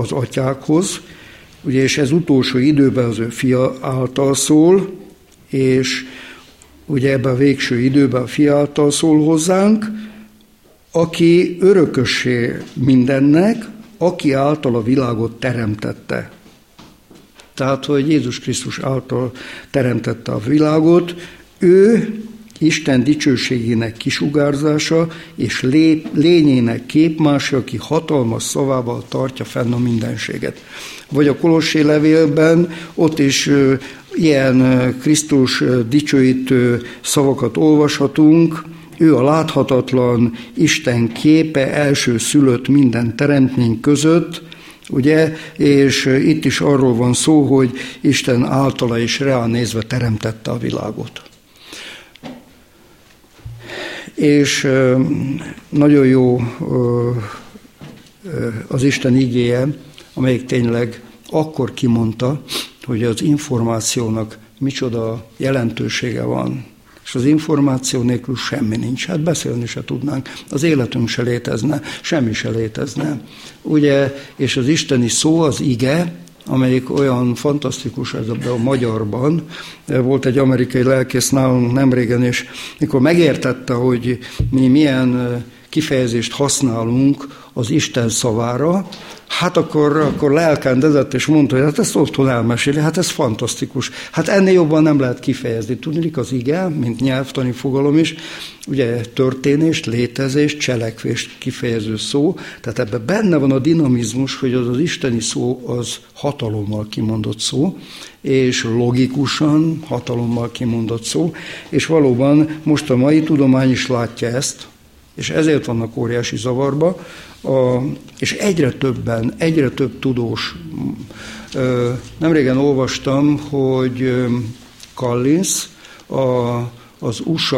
az atyákhoz, ugye, és ez utolsó időben az ő fia által szól, és ugye ebben a végső időben a fia által szól hozzánk, aki örökössé mindennek, aki által a világot teremtette. Tehát, hogy Jézus Krisztus által teremtette a világot, ő... Isten dicsőségének kisugárzása és lé, lényének képmása, aki hatalmas szavával tartja fenn a mindenséget. Vagy a Kolossé levélben ott is ö, ilyen ö, Krisztus ö, dicsőítő szavakat olvashatunk. Ő a láthatatlan Isten képe, első szülött minden teremtmény között, ugye? És ö, itt is arról van szó, hogy Isten általa és rá nézve teremtette a világot. És nagyon jó az Isten igéje, amelyik tényleg akkor kimondta, hogy az információnak micsoda jelentősége van. És az információ nélkül semmi nincs. Hát beszélni se tudnánk, az életünk se létezne, semmi se létezne. Ugye, és az isteni szó, az ige, amelyik olyan fantasztikus ez a magyarban. Volt egy amerikai lelkész nálunk nemrégen, és mikor megértette, hogy mi milyen kifejezést használunk az Isten szavára, hát akkor, akkor lelkendezett, és mondta, hogy hát ezt otthon elmeséli, hát ez fantasztikus. Hát ennél jobban nem lehet kifejezni. Tudnilik az ige, mint nyelvtani fogalom is, ugye történést, létezést, cselekvést kifejező szó, tehát ebben benne van a dinamizmus, hogy az az isteni szó az hatalommal kimondott szó, és logikusan hatalommal kimondott szó, és valóban most a mai tudomány is látja ezt, és ezért vannak óriási zavarba, a, és egyre többen, egyre több tudós. Nemrégen olvastam, hogy Collins, a, az u es á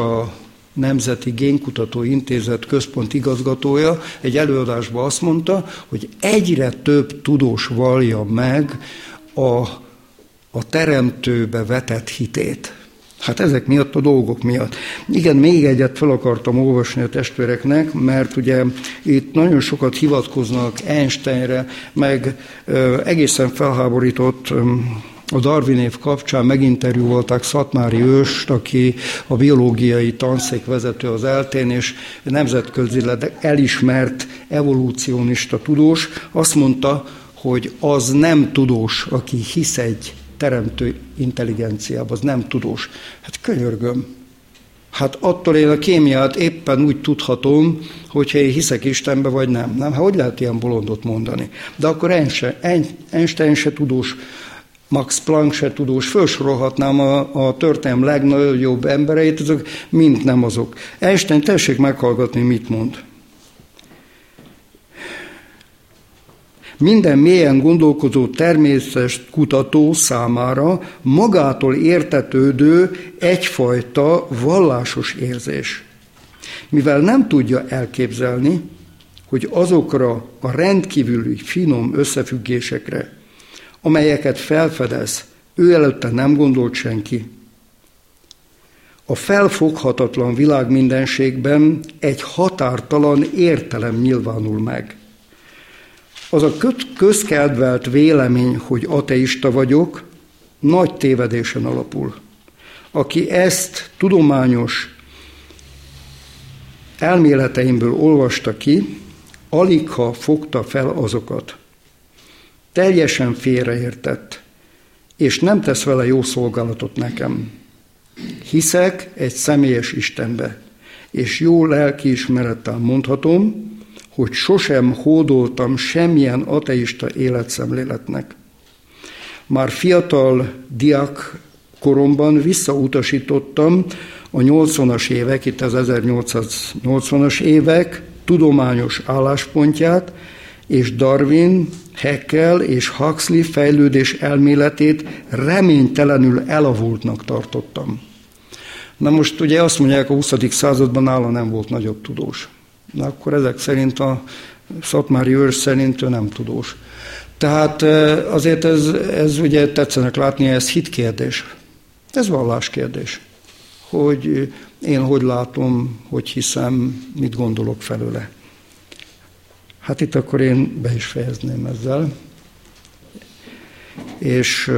Nemzeti Génkutató Intézet központ igazgatója egy előadásban azt mondta, hogy egyre több tudós vallja meg a, a teremtőbe vetett hitét. Hát ezek miatt, a dolgok miatt. Igen, még egyet fel akartam olvasni a testvéreknek, mert ugye itt nagyon sokat hivatkoznak Einsteinre, meg ö, egészen felháborított ö, a Darwin év kapcsán meginterjúolták Szatmári őst, aki a biológiai tanszék vezető az eltén, és nemzetközileg elismert evolúcionista tudós. Azt mondta, hogy az nem tudós, aki hisz egy teremtő intelligenciába, az nem tudós. Hát könyörgöm. Hát attól én a kémiát éppen úgy tudhatom, hogyha én hiszek Istenbe, vagy nem. Nem, hát hogy lehet ilyen bolondot mondani? De akkor Einstein se tudós, Max Planck se tudós, felsorolhatnám a, a történelem legnagyobb embereit, azok mind nem azok. Einstein, tessék meghallgatni, mit mond. Minden mélyen gondolkozó természetkutató számára magától értetődő egyfajta vallásos érzés. Mivel nem tudja elképzelni, hogy azokra a rendkívüli finom összefüggésekre, amelyeket felfedez, ő előtte nem gondolt senki. A felfoghatatlan világ mindenségben egy határtalan értelem nyilvánul meg. Az a közkedvelt vélemény, hogy ateista vagyok, nagy tévedésen alapul. Aki ezt tudományos elméleteimből olvasta ki, aligha fogta fel azokat. Teljesen félreértett, és nem tesz vele jó szolgálatot nekem. Hiszek egy személyes Istenbe, és jó lelkiismerettel mondhatom, hogy sosem hódoltam semmilyen ateista életszemléletnek. Már fiatal diák koromban visszautasítottam a nyolcvanas évek, itt az ezernyolcszáznyolcvanas évek tudományos álláspontját, és Darwin, Heckel és Huxley fejlődés elméletét reménytelenül elavultnak tartottam. Na most ugye azt mondják, a huszadik században nála nem volt nagyobb tudós. Na akkor ezek szerint, a Szatmári őrs szerint ő nem tudós. Tehát azért ez, ez ugye tetszenek látni, ez hitkérdés. Ez valláskérdés. Hogy én hogy látom, hogy hiszem, mit gondolok felőle. Hát itt akkor én be is fejezném ezzel. És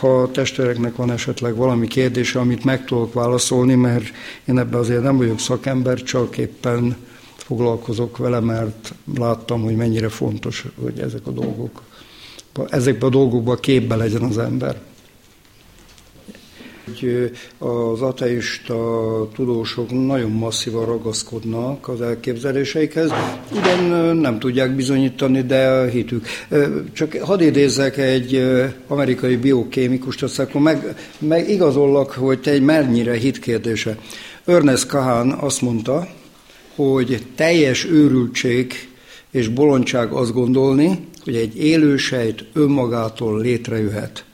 ha a testvéreknek van esetleg valami kérdése, amit meg tudok válaszolni, mert én ebben azért nem vagyok szakember, csak éppen foglalkozok vele, mert láttam, hogy mennyire fontos, hogy ezek a dolgok, ezekben a dolgokban képbe legyen az ember. Az ateista tudósok nagyon masszívan ragaszkodnak az elképzeléseikhez, ugyan nem tudják bizonyítani, de hitük. Csak hadd idézzek egy amerikai biokémikust, azt akkor meg, meg igazollak, hogy te egy mennyire hit kérdése. Ernest Kahn azt mondta, hogy teljes őrültség és bolondság azt gondolni, hogy egy élősejt önmagától létrejöhet.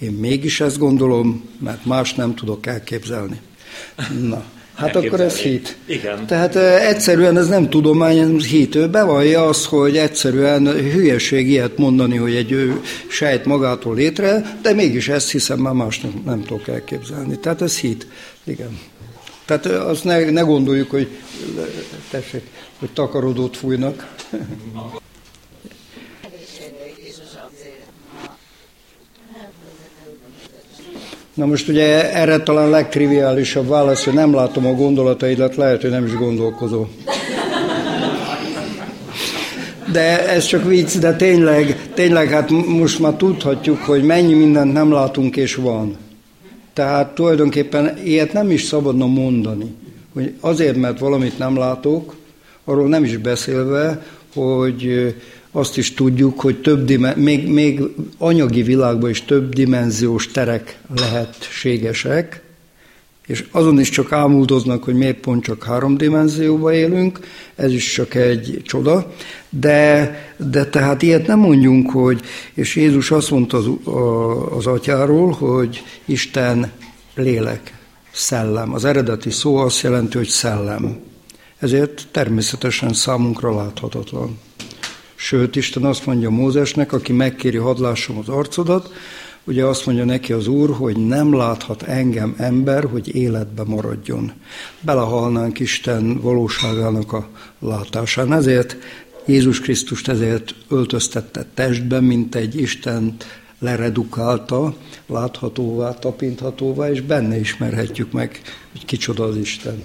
Én mégis ezt gondolom, mert más nem tudok elképzelni. Na, hát elképzelni. Akkor ez hit. Igen. Tehát egyszerűen ez nem tudomány, ez hit. Ő bevallja azt, hogy egyszerűen hülyeség ilyet mondani, hogy egy sejt magától létre, de mégis ezt hiszem, már más nem, nem tudok elképzelni. Tehát ez hit. Igen. Tehát azt ne, ne gondoljuk, hogy tessék, hogy takarodót fújnak. Na most ugye erre talán legtriviálisabb válasz, hogy nem látom a gondolataidat, lehet, hogy nem is gondolkozó. de ez csak vicc, de tényleg, tényleg hát most már tudhatjuk, hogy mennyi mindent nem látunk és van. Tehát tulajdonképpen ilyet nem is szabadna mondani, hogy azért, mert valamit nem látok, arról nem is beszélve, hogy azt is tudjuk, hogy több dimen- még, még anyagi világban is több dimenziós terek lehetségesek, és azon is csak ámuldoznak, hogy miért pont csak három dimenzióban élünk, ez is csak egy csoda, de, de tehát ilyet nem mondjunk, hogy, és Jézus azt mondta az, a, az atyáról, hogy Isten lélek, szellem. Az eredeti szó azt jelenti, hogy szellem. Ezért természetesen számunkra láthatatlan. Sőt, Isten azt mondja Mózesnek, aki megkéri, hadd lássam az arcodat, ugye azt mondja neki az Úr, hogy nem láthat engem ember, hogy életbe maradjon. Belehalnánk Isten valóságának a látásán. Ezért Jézus Krisztust ezért öltöztette testben, mint egy Istent leredukálta, láthatóvá, tapinthatóvá, és benne ismerhetjük meg, hogy kicsoda az Isten.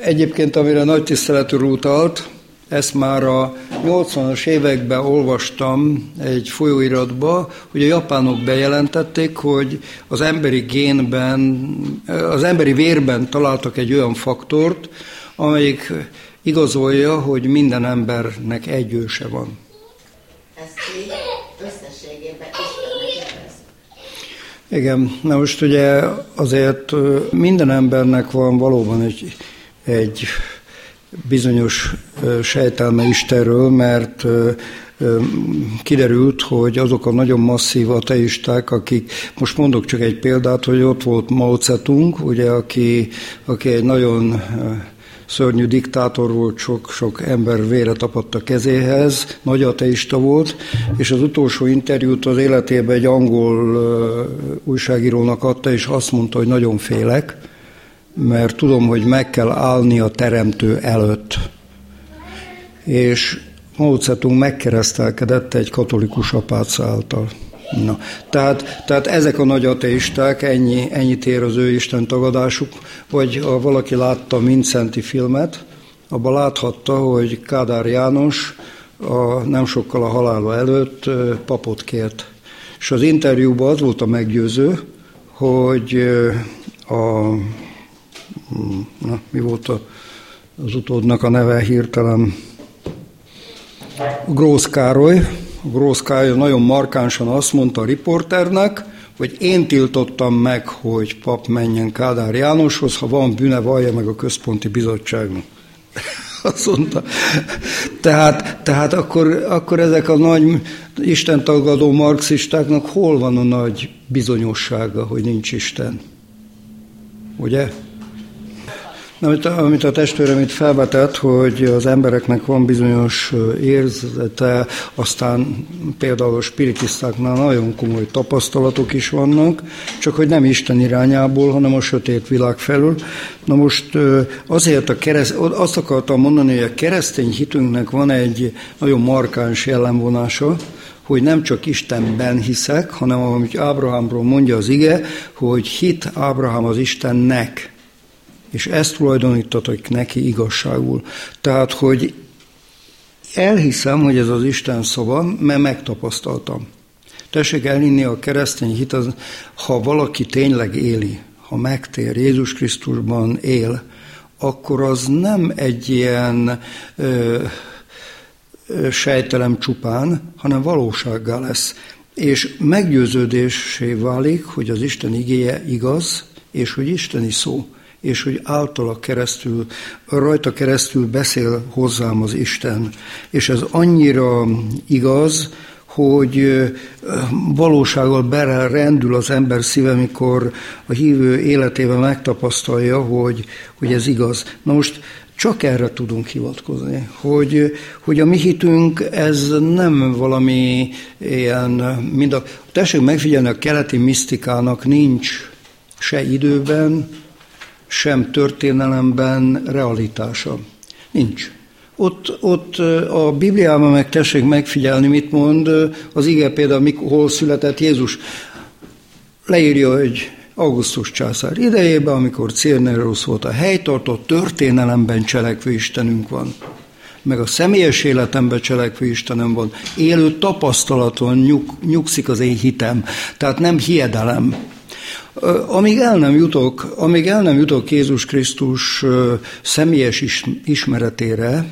Egyébként, amire nagy tiszteletűr utalt, ezt már a nyolcvanas években olvastam egy folyóiratba, hogy a japánok bejelentették, hogy az emberi génben, az emberi vérben találtak egy olyan faktort, amelyik igazolja, hogy minden embernek egy őse van. Ezt így összességében Istennek nevezzük. Igen, na most ugye azért minden embernek van valóban egy... egy bizonyos sejtelme Istenről, mert kiderült, hogy azok a nagyon masszív ateisták, akik, most mondok csak egy példát, hogy ott volt Mao Ce-tung, ugye, aki, aki egy nagyon szörnyű diktátor volt, sok-sok ember vére tapadt a kezéhez, nagy ateista volt, és az utolsó interjút az életében egy angol újságírónak adta, és azt mondta, hogy nagyon félek, mert tudom, hogy meg kell állni a teremtő előtt. És Mao Ce-tung megkeresztelkedett egy katolikus apác által. Na, tehát, tehát ezek a nagy ateisták, ennyi, ennyit ér az ő Isten tagadásuk, vagy ha valaki látta a Mindszenti filmet, abban láthatta, hogy Kádár János a, nem sokkal a halála előtt papot kért. És az interjúban az volt a meggyőző, hogy a Na, mi volt a, az utódnak a neve hirtelen? Grósz Károly. Grósz Károly nagyon markánsan azt mondta a riporternek, hogy én tiltottam meg, hogy pap menjen Kádár Jánoshoz, ha van bűne, vallja meg a központi bizottságnak. Azt mondta. Tehát, tehát akkor, akkor ezek a nagy istentagadó marxistáknak hol van a nagy bizonyossága, hogy nincs Isten? Ugye? Amit, amit a testvérem itt felvetett, hogy az embereknek van bizonyos érzete, aztán például a spiritisztáknál nagyon komoly tapasztalatok is vannak, csak hogy nem Isten irányából, hanem a sötét világ felől. Na most azért a kereszt, azt akartam mondani, hogy a keresztény hitünknek van egy nagyon markáns jellemvonása, hogy nem csak Istenben hiszek, hanem amit Ábrahámról mondja az ige, hogy hit Ábrahám az Istennek. És ezt tulajdonítatok neki igazságul. Tehát, hogy elhiszem, hogy ez az Isten szava, mert megtapasztaltam. Tessék elhinni a keresztény hit, az, ha valaki tényleg éli, ha megtér, Jézus Krisztusban él, akkor az nem egy ilyen ö, ö, sejtelem csupán, hanem valósággá lesz. És meggyőződésé válik, hogy az Isten igéje igaz, és hogy isteni szó. És hogy általa keresztül, rajta keresztül beszél hozzám az Isten. És ez annyira igaz, hogy valósággal berendül az ember szíve, mikor a hívő életében megtapasztalja, hogy, hogy ez igaz. Na most csak erre tudunk hivatkozni, hogy, hogy a mi hitünk ez nem valami ilyen, mind a, tessék megfigyelni, a keleti misztikának nincs se időben, sem történelemben realitása. Nincs. Ott, ott a Bibliában meg tessék megfigyelni, mit mond az ige, például mikor, hol született Jézus. Leírja, hogy Augustus császár idejében, amikor Cérenerusz volt a helytartó, történelemben cselekvő Istenünk van. meg a személyes életemben cselekvő Istenem van. Élő tapasztalaton nyug, nyugszik az én hitem, tehát nem hiedelem. Amíg el nem jutok, amíg el nem jutok Jézus Krisztus személyes ismeretére,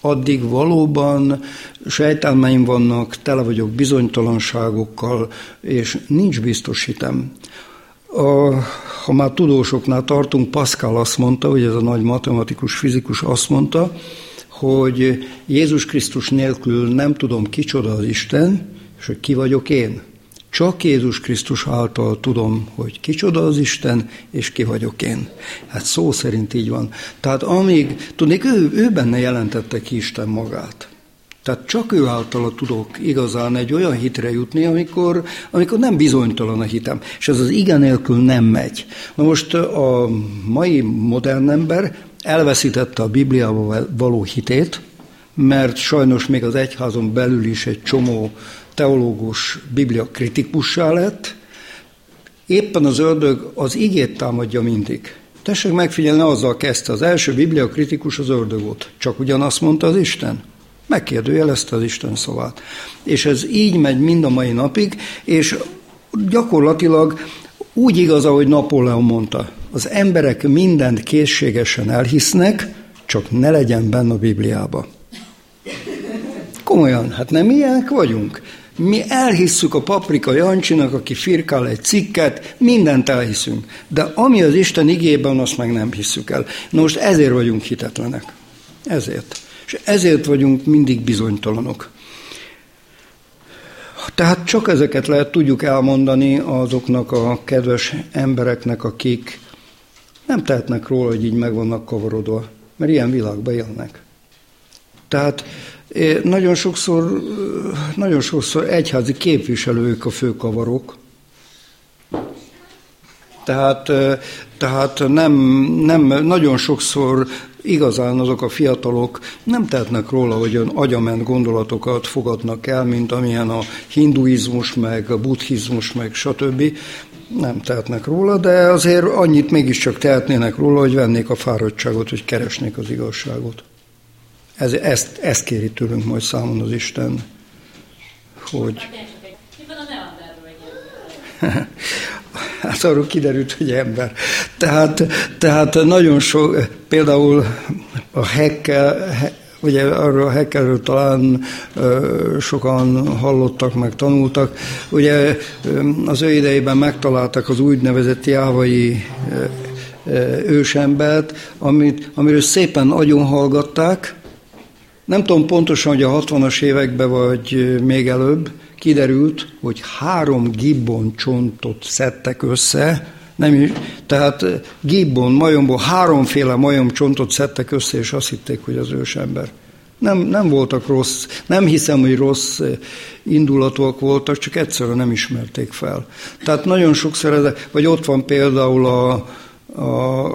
addig valóban sejtelmeim vannak, tele vagyok bizonytalanságokkal, és nincs biztos hitem. A, ha már tudósoknál tartunk, Pascal azt mondta, hogy ez a nagy matematikus, fizikus azt mondta, hogy Jézus Krisztus nélkül nem tudom, kicsoda az Isten, és hogy ki vagyok én. Csak Jézus Krisztus által tudom, hogy kicsoda az Isten, és ki vagyok én. Hát szó szerint így van. Tehát amíg, tudnék, ő, ő benne jelentette ki Isten magát. Tehát csak ő általa tudok igazán egy olyan hitre jutni, amikor, amikor nem bizonytalan a hitem. És ez az igen nélkül nem megy. Na most a mai modern ember elveszítette a Bibliába való hitét, mert sajnos még az egyházon belül is egy csomó teológus biblia kritikussá lett. Éppen az ördög az igét támadja mindig. Tessék megfigyelni, azzal kezdte. Az első biblia kritikus az ördög volt. Csak ugyanazt mondta az Isten. Megkérdőjelezte az Isten szavát. És ez így megy mind a mai napig, és gyakorlatilag úgy igaz, ahogy Napoleon mondta. Az emberek mindent készségesen elhisznek, csak ne legyen benne a Bibliába. Komolyan, hát nem ilyenek vagyunk. Mi elhisszük a Paprika Jancsinak, aki firkál egy cikket, mindent elhiszünk. De ami az Isten igében, azt meg nem hisszük el. Na most ezért vagyunk hitetlenek. Ezért. És ezért vagyunk mindig bizonytalanok. Tehát csak ezeket lehet tudjuk elmondani azoknak a kedves embereknek, akik nem tehetnek róla, hogy így meg vannak kavarodva, mert ilyen világban élnek. Tehát nagyon sokszor, nagyon sokszor egyházi képviselők a főkavarok. Tehát, tehát nem, nem, nagyon sokszor igazán azok a fiatalok nem tehetnek róla, hogy olyan agyament gondolatokat fogadnak el, mint amilyen a hinduizmus, meg a buddhizmus, meg stb. Nem tehetnek róla, de azért annyit mégiscsak tehetnének róla, hogy vennék a fáradtságot, hogy keresnék az igazságot. Ez, ezt, ezt kéri tőlünk majd számon az Isten, hogy... Mi van a Neanderről? Hát arról kiderült, hogy ember. Tehát, tehát nagyon sok, például a Heckel, ugye arról a Heckelről talán sokan hallottak, meg tanultak, ugye az ő idejében megtaláltak az úgynevezett jávai ősembert, amit, amiről szépen agyon hallgatták. Nem tudom pontosan, hogy a hatvanas években vagy még előbb kiderült, hogy három gibbon csontot szedtek össze, nem, tehát gibbon majomból háromféle majom csontot szedtek össze, és azt hitték, hogy az ősember. Nem, nem voltak rossz, nem hiszem, hogy rossz indulatok voltak, csak egyszerűen nem ismerték fel. Tehát nagyon sokszor, ez, vagy ott van például a... a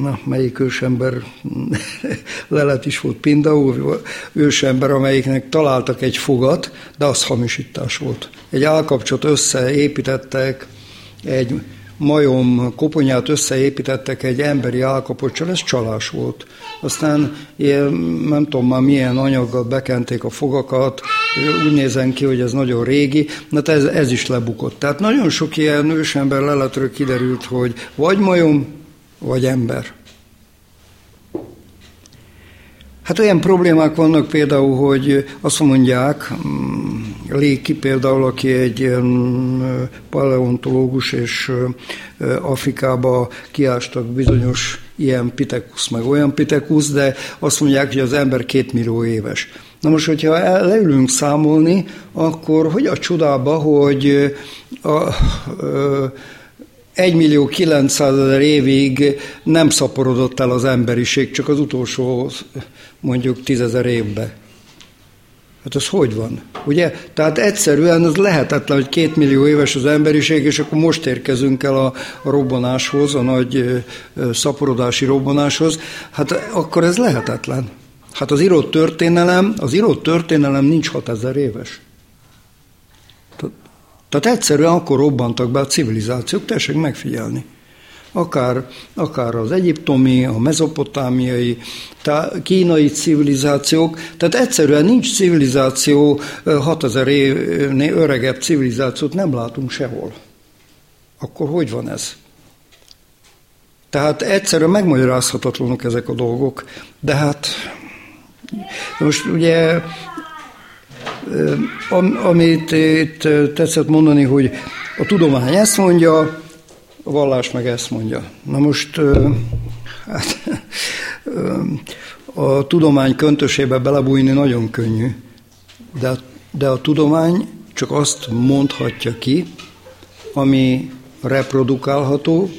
Na, melyik ősember, lelet is volt Pindaúr, ősember, amelyiknek találtak egy fogat, de az hamisítás volt. Egy állkapcsot összeépítettek, egy majom koponyát összeépítettek egy emberi állkapocsal, ez csalás volt. Aztán ilyen, nem tudom már milyen anyaggal bekenték a fogakat, úgy nézen ki, hogy ez nagyon régi, na ez, ez is lebukott. Tehát nagyon sok ilyen ősember leletről kiderült, hogy vagy majom, vagy ember. Hát olyan problémák vannak például, hogy azt mondják, Léki például, aki egy paleontológus, és Afrikába kiástak bizonyos ilyen pitekusz, meg olyan pitekusz, de azt mondják, hogy az ember két millió éves. Na most, hogyha leülünk számolni, akkor hogy a csodába, hogy a, a, a egymillió-kilencszázezer évig nem szaporodott el az emberiség, csak az utolsó mondjuk tízezer évbe. Hát ez hogy van? Ugye? Tehát egyszerűen az lehetetlen, hogy két millió éves az emberiség, és akkor most érkezünk el a, a robbanáshoz, a nagy szaporodási robbanáshoz. Hát akkor ez lehetetlen. Hát az írott történelem, az írott történelem nincs hatezer éves. Tehát egyszerűen akkor robbantak be a civilizációk, tessék megfigyelni. akár, akár az egyiptomi, a mezopotámiai, kínai civilizációk, tehát egyszerűen nincs civilizáció, hatezer évnél öregebb civilizációt nem látunk sehol. Akkor hogy van ez? Tehát egyszerűen megmagyarázhatatlanok ezek a dolgok, de hát most ugye, amit itt tetszett mondani, hogy a tudomány ezt mondja, a vallás meg ezt mondja. Na most, hát a tudomány köntösébe belebújni nagyon könnyű, de, de a tudomány csak azt mondhatja ki, ami reprodukálható,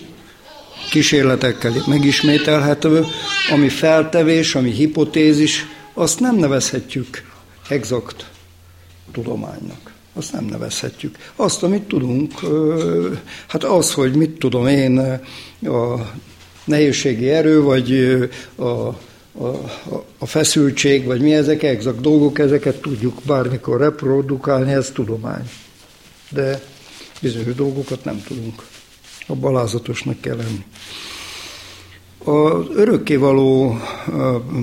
kísérletekkel megismételhető, ami feltevés, ami hipotézis, azt nem nevezhetjük exakt tudománynak. Azt nem nevezhetjük. Azt, amit tudunk, hát az, hogy mit tudom én, a nehézségi erő, vagy a, a, a feszültség, vagy mi ezek exakt dolgok, ezeket tudjuk bármikor reprodukálni, ez tudomány. De bizonyos dolgokat nem tudunk. A balázatosnak kell lenni. Az örökkévaló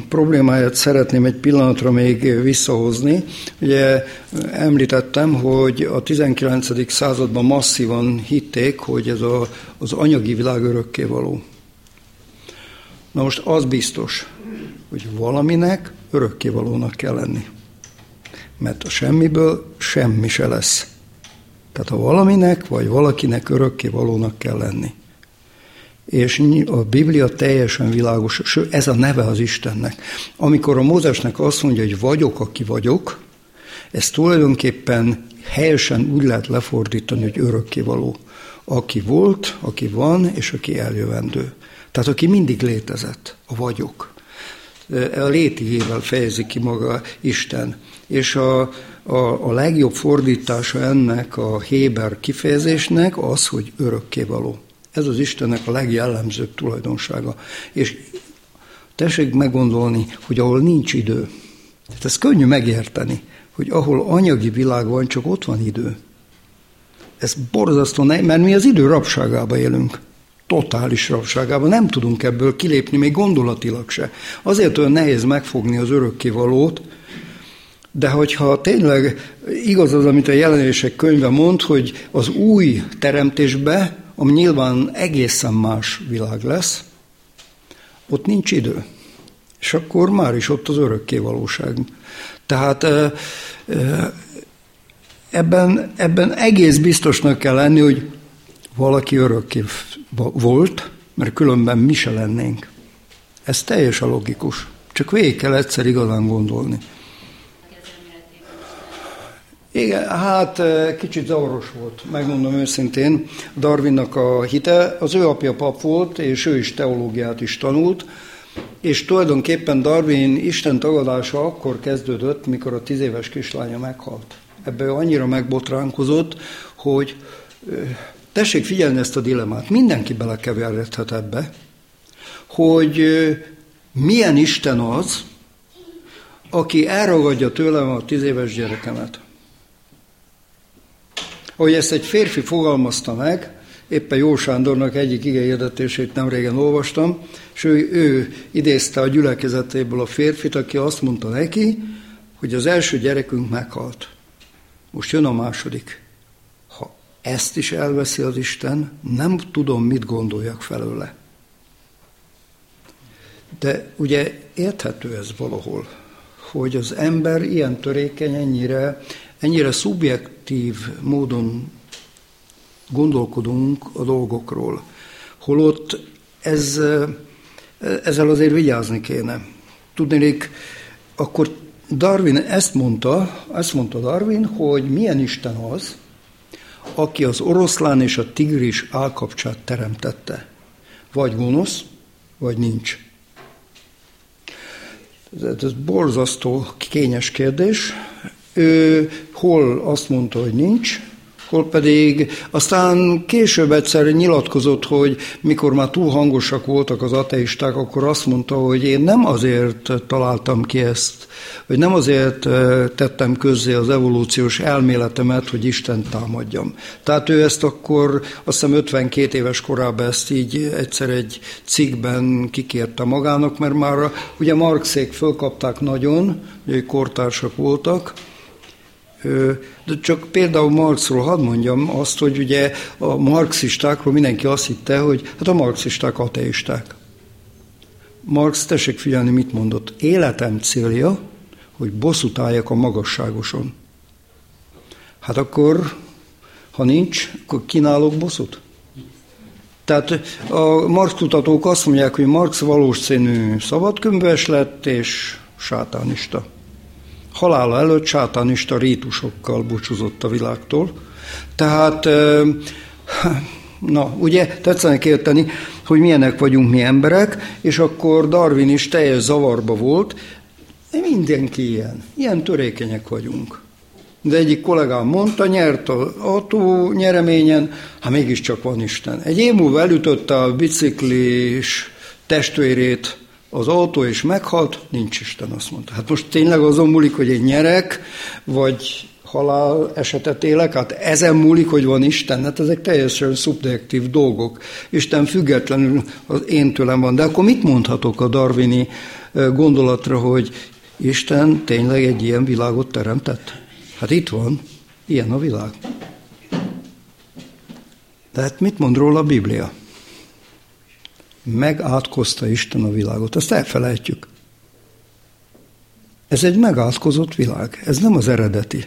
problémáját szeretném egy pillanatra még visszahozni. Ugye említettem, hogy a tizenkilencedik században masszívan hitték, hogy ez a, az anyagi világ örökkévaló. Na most az biztos, hogy valaminek örökkévalónak kell lenni. Mert a semmiből semmi se lesz. Tehát a valaminek, vagy valakinek örökké valónak kell lenni. És a Biblia teljesen világos, sőt, ez a neve az Istennek. Amikor a Mózesnek azt mondja, hogy vagyok, aki vagyok, ez tulajdonképpen helyesen úgy lehet lefordítani, hogy örökké való. Aki volt, aki van, és aki eljövendő. Tehát aki mindig létezett, a vagyok. A létiével fejezi ki maga Isten. És a A, a legjobb fordítása ennek a héber kifejezésnek az, hogy örökkévaló. Ez az Istennek a legjellemzőbb tulajdonsága. És tessék meggondolni, hogy ahol nincs idő. Tehát ez könnyű megérteni, hogy ahol anyagi világ van, csak ott van idő. Ez borzasztó, mert mi az idő rabságába élünk. Totális rabságában, nem tudunk ebből kilépni, még gondolatilag se. Azért olyan nehéz megfogni az örökkévalót. De hogyha tényleg igaz az, amit a Jelenések könyve mond, hogy az új teremtésbe, ami nyilván egészen más világ lesz, ott nincs idő. És akkor már is ott az örökké valóság. Tehát ebben, ebben egész biztosnak kell lenni, hogy valaki örökké volt, mert különben mi se lennénk. Ez teljesen logikus. Csak végig kell egyszer igazán gondolni. Igen, hát kicsit zavaros volt, megmondom őszintén, Darwinnak a hite. Az ő apja pap volt, és ő is teológiát is tanult, és tulajdonképpen Darwin Isten tagadása akkor kezdődött, mikor a tíz éves kislánya meghalt. Ebben annyira megbotránkozott, hogy tessék figyelni ezt a dilemmát, mindenki belekeveredhet ebbe, hogy milyen Isten az, aki elragadja tőlem a tíz éves gyerekemet. Ahogy ezt egy férfi fogalmazta meg, éppen Jó Sándornak egyik igehirdetését nemrégen olvastam, és ő, ő idézte a gyülekezetéből a férfit, aki azt mondta neki, hogy az első gyerekünk meghalt. Most jön a második. Ha ezt is elveszi az Isten, nem tudom, mit gondoljak felőle. De ugye érthető ez valahol, hogy az ember ilyen törékeny, ennyire, ennyire szubjekt, módon gondolkodunk a dolgokról, holott ez, ezzel azért vigyázni kéne. Tudnék, akkor Darwin ezt mondta, ezt mondta Darwin, hogy milyen Isten az, aki az oroszlán és a tigris állkapcsát teremtette. Vagy gonosz, vagy nincs. Ez, ez borzasztó kényes kérdés. Ő hol azt mondta, hogy nincs, Akkor pedig aztán később egyszer nyilatkozott, hogy mikor már túl hangosak voltak az ateisták, akkor azt mondta, hogy én nem azért találtam ki ezt, vagy nem azért tettem közzé az evolúciós elméletemet, hogy Isten támadjam. Tehát ő ezt akkor, azt hiszem ötvenkét éves korában ezt így egyszer egy cikkben kikérte magának, mert már ugye Marxék fölkapták nagyon, hogy kortársak voltak. De csak például Marxról hadd mondjam azt, hogy ugye a marxistákról mindenki azt hitte, hogy hát a marxisták ateisták. Marx, tessék figyelni, mit mondott. Életem célja, hogy bosszút álljak a magasságoson. Hát akkor, ha nincs, akkor kínálok bosszút. Tehát a Marx kutatók azt mondják, hogy Marx valós színű szabadkönyves lett és sátánista. Halála előtt sátánista rítusokkal búcsúzott a világtól. Tehát, na, ugye, tetszenek érteni, hogy milyenek vagyunk mi emberek, és akkor Darwin is teljes zavarba volt. Mindenki ilyen, ilyen törékenyek vagyunk. De egyik kollégám mondta, nyert az autó nyereményen, hát mégiscsak van Isten. Egy év múlva elütötte a biciklis testvérét, az autó is meghalt, nincs Isten, azt mondta. Hát most tényleg azon múlik, hogy én nyerek, vagy halál esetet élek, hát ezen múlik, hogy van Isten. Hát ezek teljesen szubjektív dolgok. Isten függetlenül az én tőlem van. De akkor mit mondhatok a darwini gondolatra, hogy Isten tényleg egy ilyen világot teremtett? Hát itt van, ilyen a világ. De hát mit mond róla a Biblia? Megátkozta Isten a világot. Ezt elfelejtjük. Ez egy megátkozott világ. Ez nem az eredeti.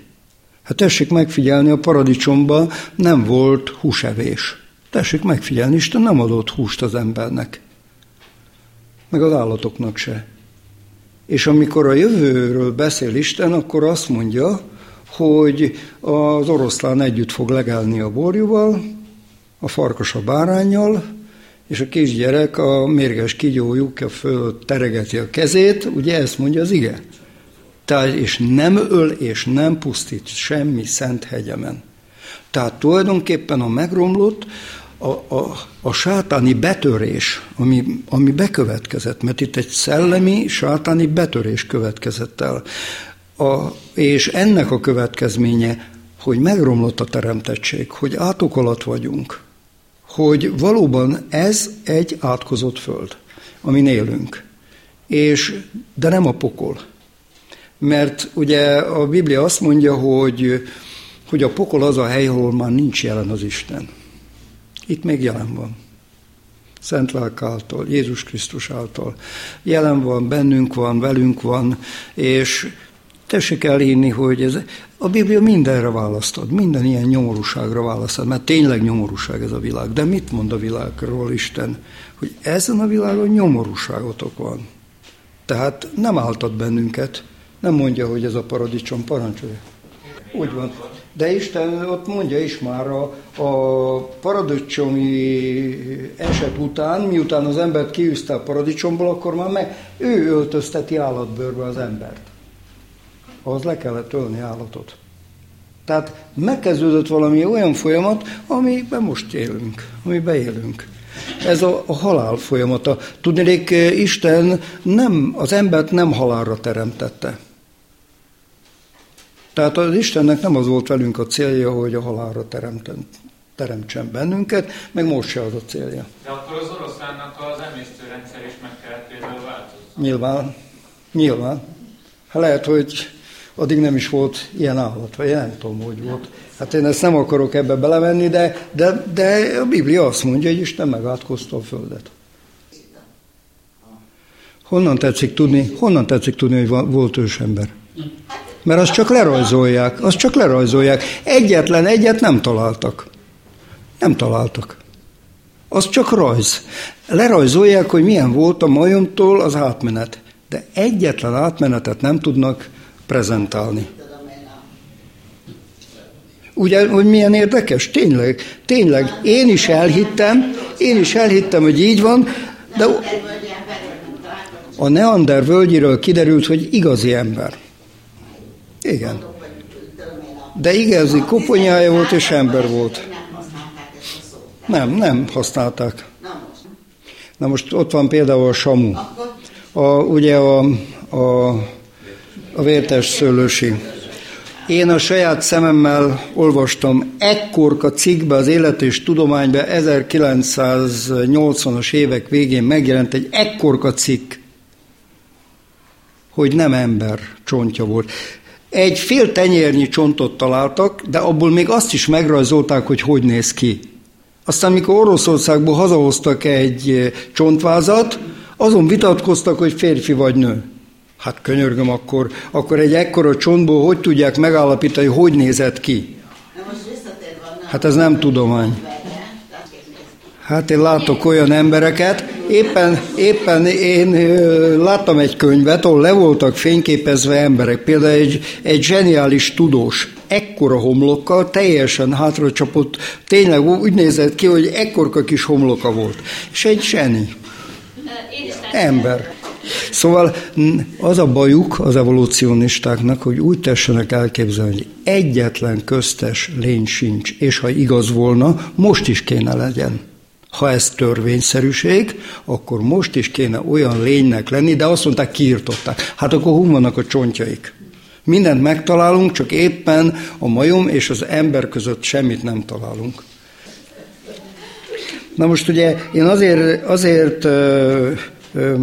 Hát tessék megfigyelni, a paradicsomban nem volt húsevés. Tessék megfigyelni, Isten nem adott húst az embernek. Meg az állatoknak se. És amikor a jövőről beszél Isten, akkor azt mondja, hogy az oroszlán együtt fog legelni a borjúval, a farkas a báránnyal, és a kisgyerek a mérges kigyójukja föl teregeti a kezét, ugye ezt mondja az ige. Tehát és nem öl, és nem pusztít semmi szent hegyemen. Tehát tulajdonképpen a megromlott, a, a, a sátáni betörés, ami, ami bekövetkezett, mert itt egy szellemi sátáni betörés következett el. A, és ennek a következménye, hogy megromlott a teremtettség, hogy átok alatt vagyunk, hogy valóban ez egy átkozott föld, amin élünk, és, de nem a pokol. Mert ugye a Biblia azt mondja, hogy, hogy a pokol az a hely, ahol már nincs jelen az Isten. Itt még jelen van. Szent Lélek által, Jézus Krisztus által. Jelen van, bennünk van, velünk van, és tessék elhinni, hogy ez, a Biblia mindenre választod, minden ilyen nyomorúságra választod, mert tényleg nyomorúság ez a világ. De mit mond a világról Isten? Hogy ezen a világon nyomorúságotok van. Tehát nem áltat bennünket, nem mondja, hogy ez a paradicsom, parancsolja. Úgy van. De Isten ott mondja is már a, a paradicsomi eset után, miután az embert kiűzte a paradicsomból, akkor már meg ő öltözteti állatbőrbe az embert. Ahhoz le kellett ölni állatot. Tehát megkezdődött valami olyan folyamat, amiben most élünk, amiben élünk. Ez a, a halál folyamata. Tudnék, Isten nem, az embert nem halálra teremtette. Tehát az Istennek nem az volt velünk a célja, hogy a halálra teremten, teremtsen bennünket, meg most se az a célja. De akkor az oroszlánnak az emésztőrendszer is meg kellett például változni. Nyilván, nyilván. Hát lehet, hogy addig nem is volt ilyen állat, vagy nem tudom, hogy volt. Hát én ezt nem akarok ebbe belemenni, de, de, de a Biblia azt mondja, hogy Isten megátkozta a Földet. Honnan tetszik tudni, honnan tetszik tudni, hogy volt ősember? Mert azt csak lerajzolják, azt csak lerajzolják. Egyetlen egyet nem találtak. Nem találtak. Az csak rajz. Lerajzolják, hogy milyen volt a majomtól az átmenet. De egyetlen átmenetet nem tudnak prezentálni. Ugye, hogy milyen érdekes? Tényleg, tényleg. Én is elhittem, én is elhittem, hogy így van, de a Neander völgyéről kiderült, hogy igazi ember. Igen. De igazi koponyája volt és ember volt. Nem, nem használták. Na most ott van például a samu. A, ugye a, a, a Vértesszőlősi. Én a saját szememmel olvastam ekkorka cikkbe, az Élet és Tudományban ezerkilencszáznyolcvanas évek végén megjelent egy ekkorka cikk, hogy nem ember csontja volt. Egy fél tenyérnyi csontot találtak, de abból még azt is megrajzolták, hogy hogy néz ki. Aztán, mikor Oroszországból hazahoztak egy csontvázat, azon vitatkoztak, hogy férfi vagy nő. Hát könyörgöm, akkor, akkor egy ekkora csontból hogy tudják megállapítani, hogy nézett ki? Hát ez nem tudomány. Hát én látok olyan embereket, éppen, éppen én láttam egy könyvet, ahol le voltak fényképezve emberek, például egy, egy zseniális tudós, ekkora homlokkal, teljesen hátracsapott, tényleg úgy nézett ki, hogy ekkorka kis homloka volt, és egy zseni, ember. Szóval az a bajuk az evolúcionistáknak, hogy úgy tessenek elképzelni, hogy egyetlen köztes lény sincs, és ha igaz volna, most is kéne legyen. Ha ez törvényszerűség, akkor most is kéne olyan lénynek lenni, de azt mondták, kiirtották. Hát akkor hol vannak a csontjaik? Mindent megtalálunk, csak éppen a majom és az ember között semmit nem találunk. Na most ugye én azért, azért ö, ö,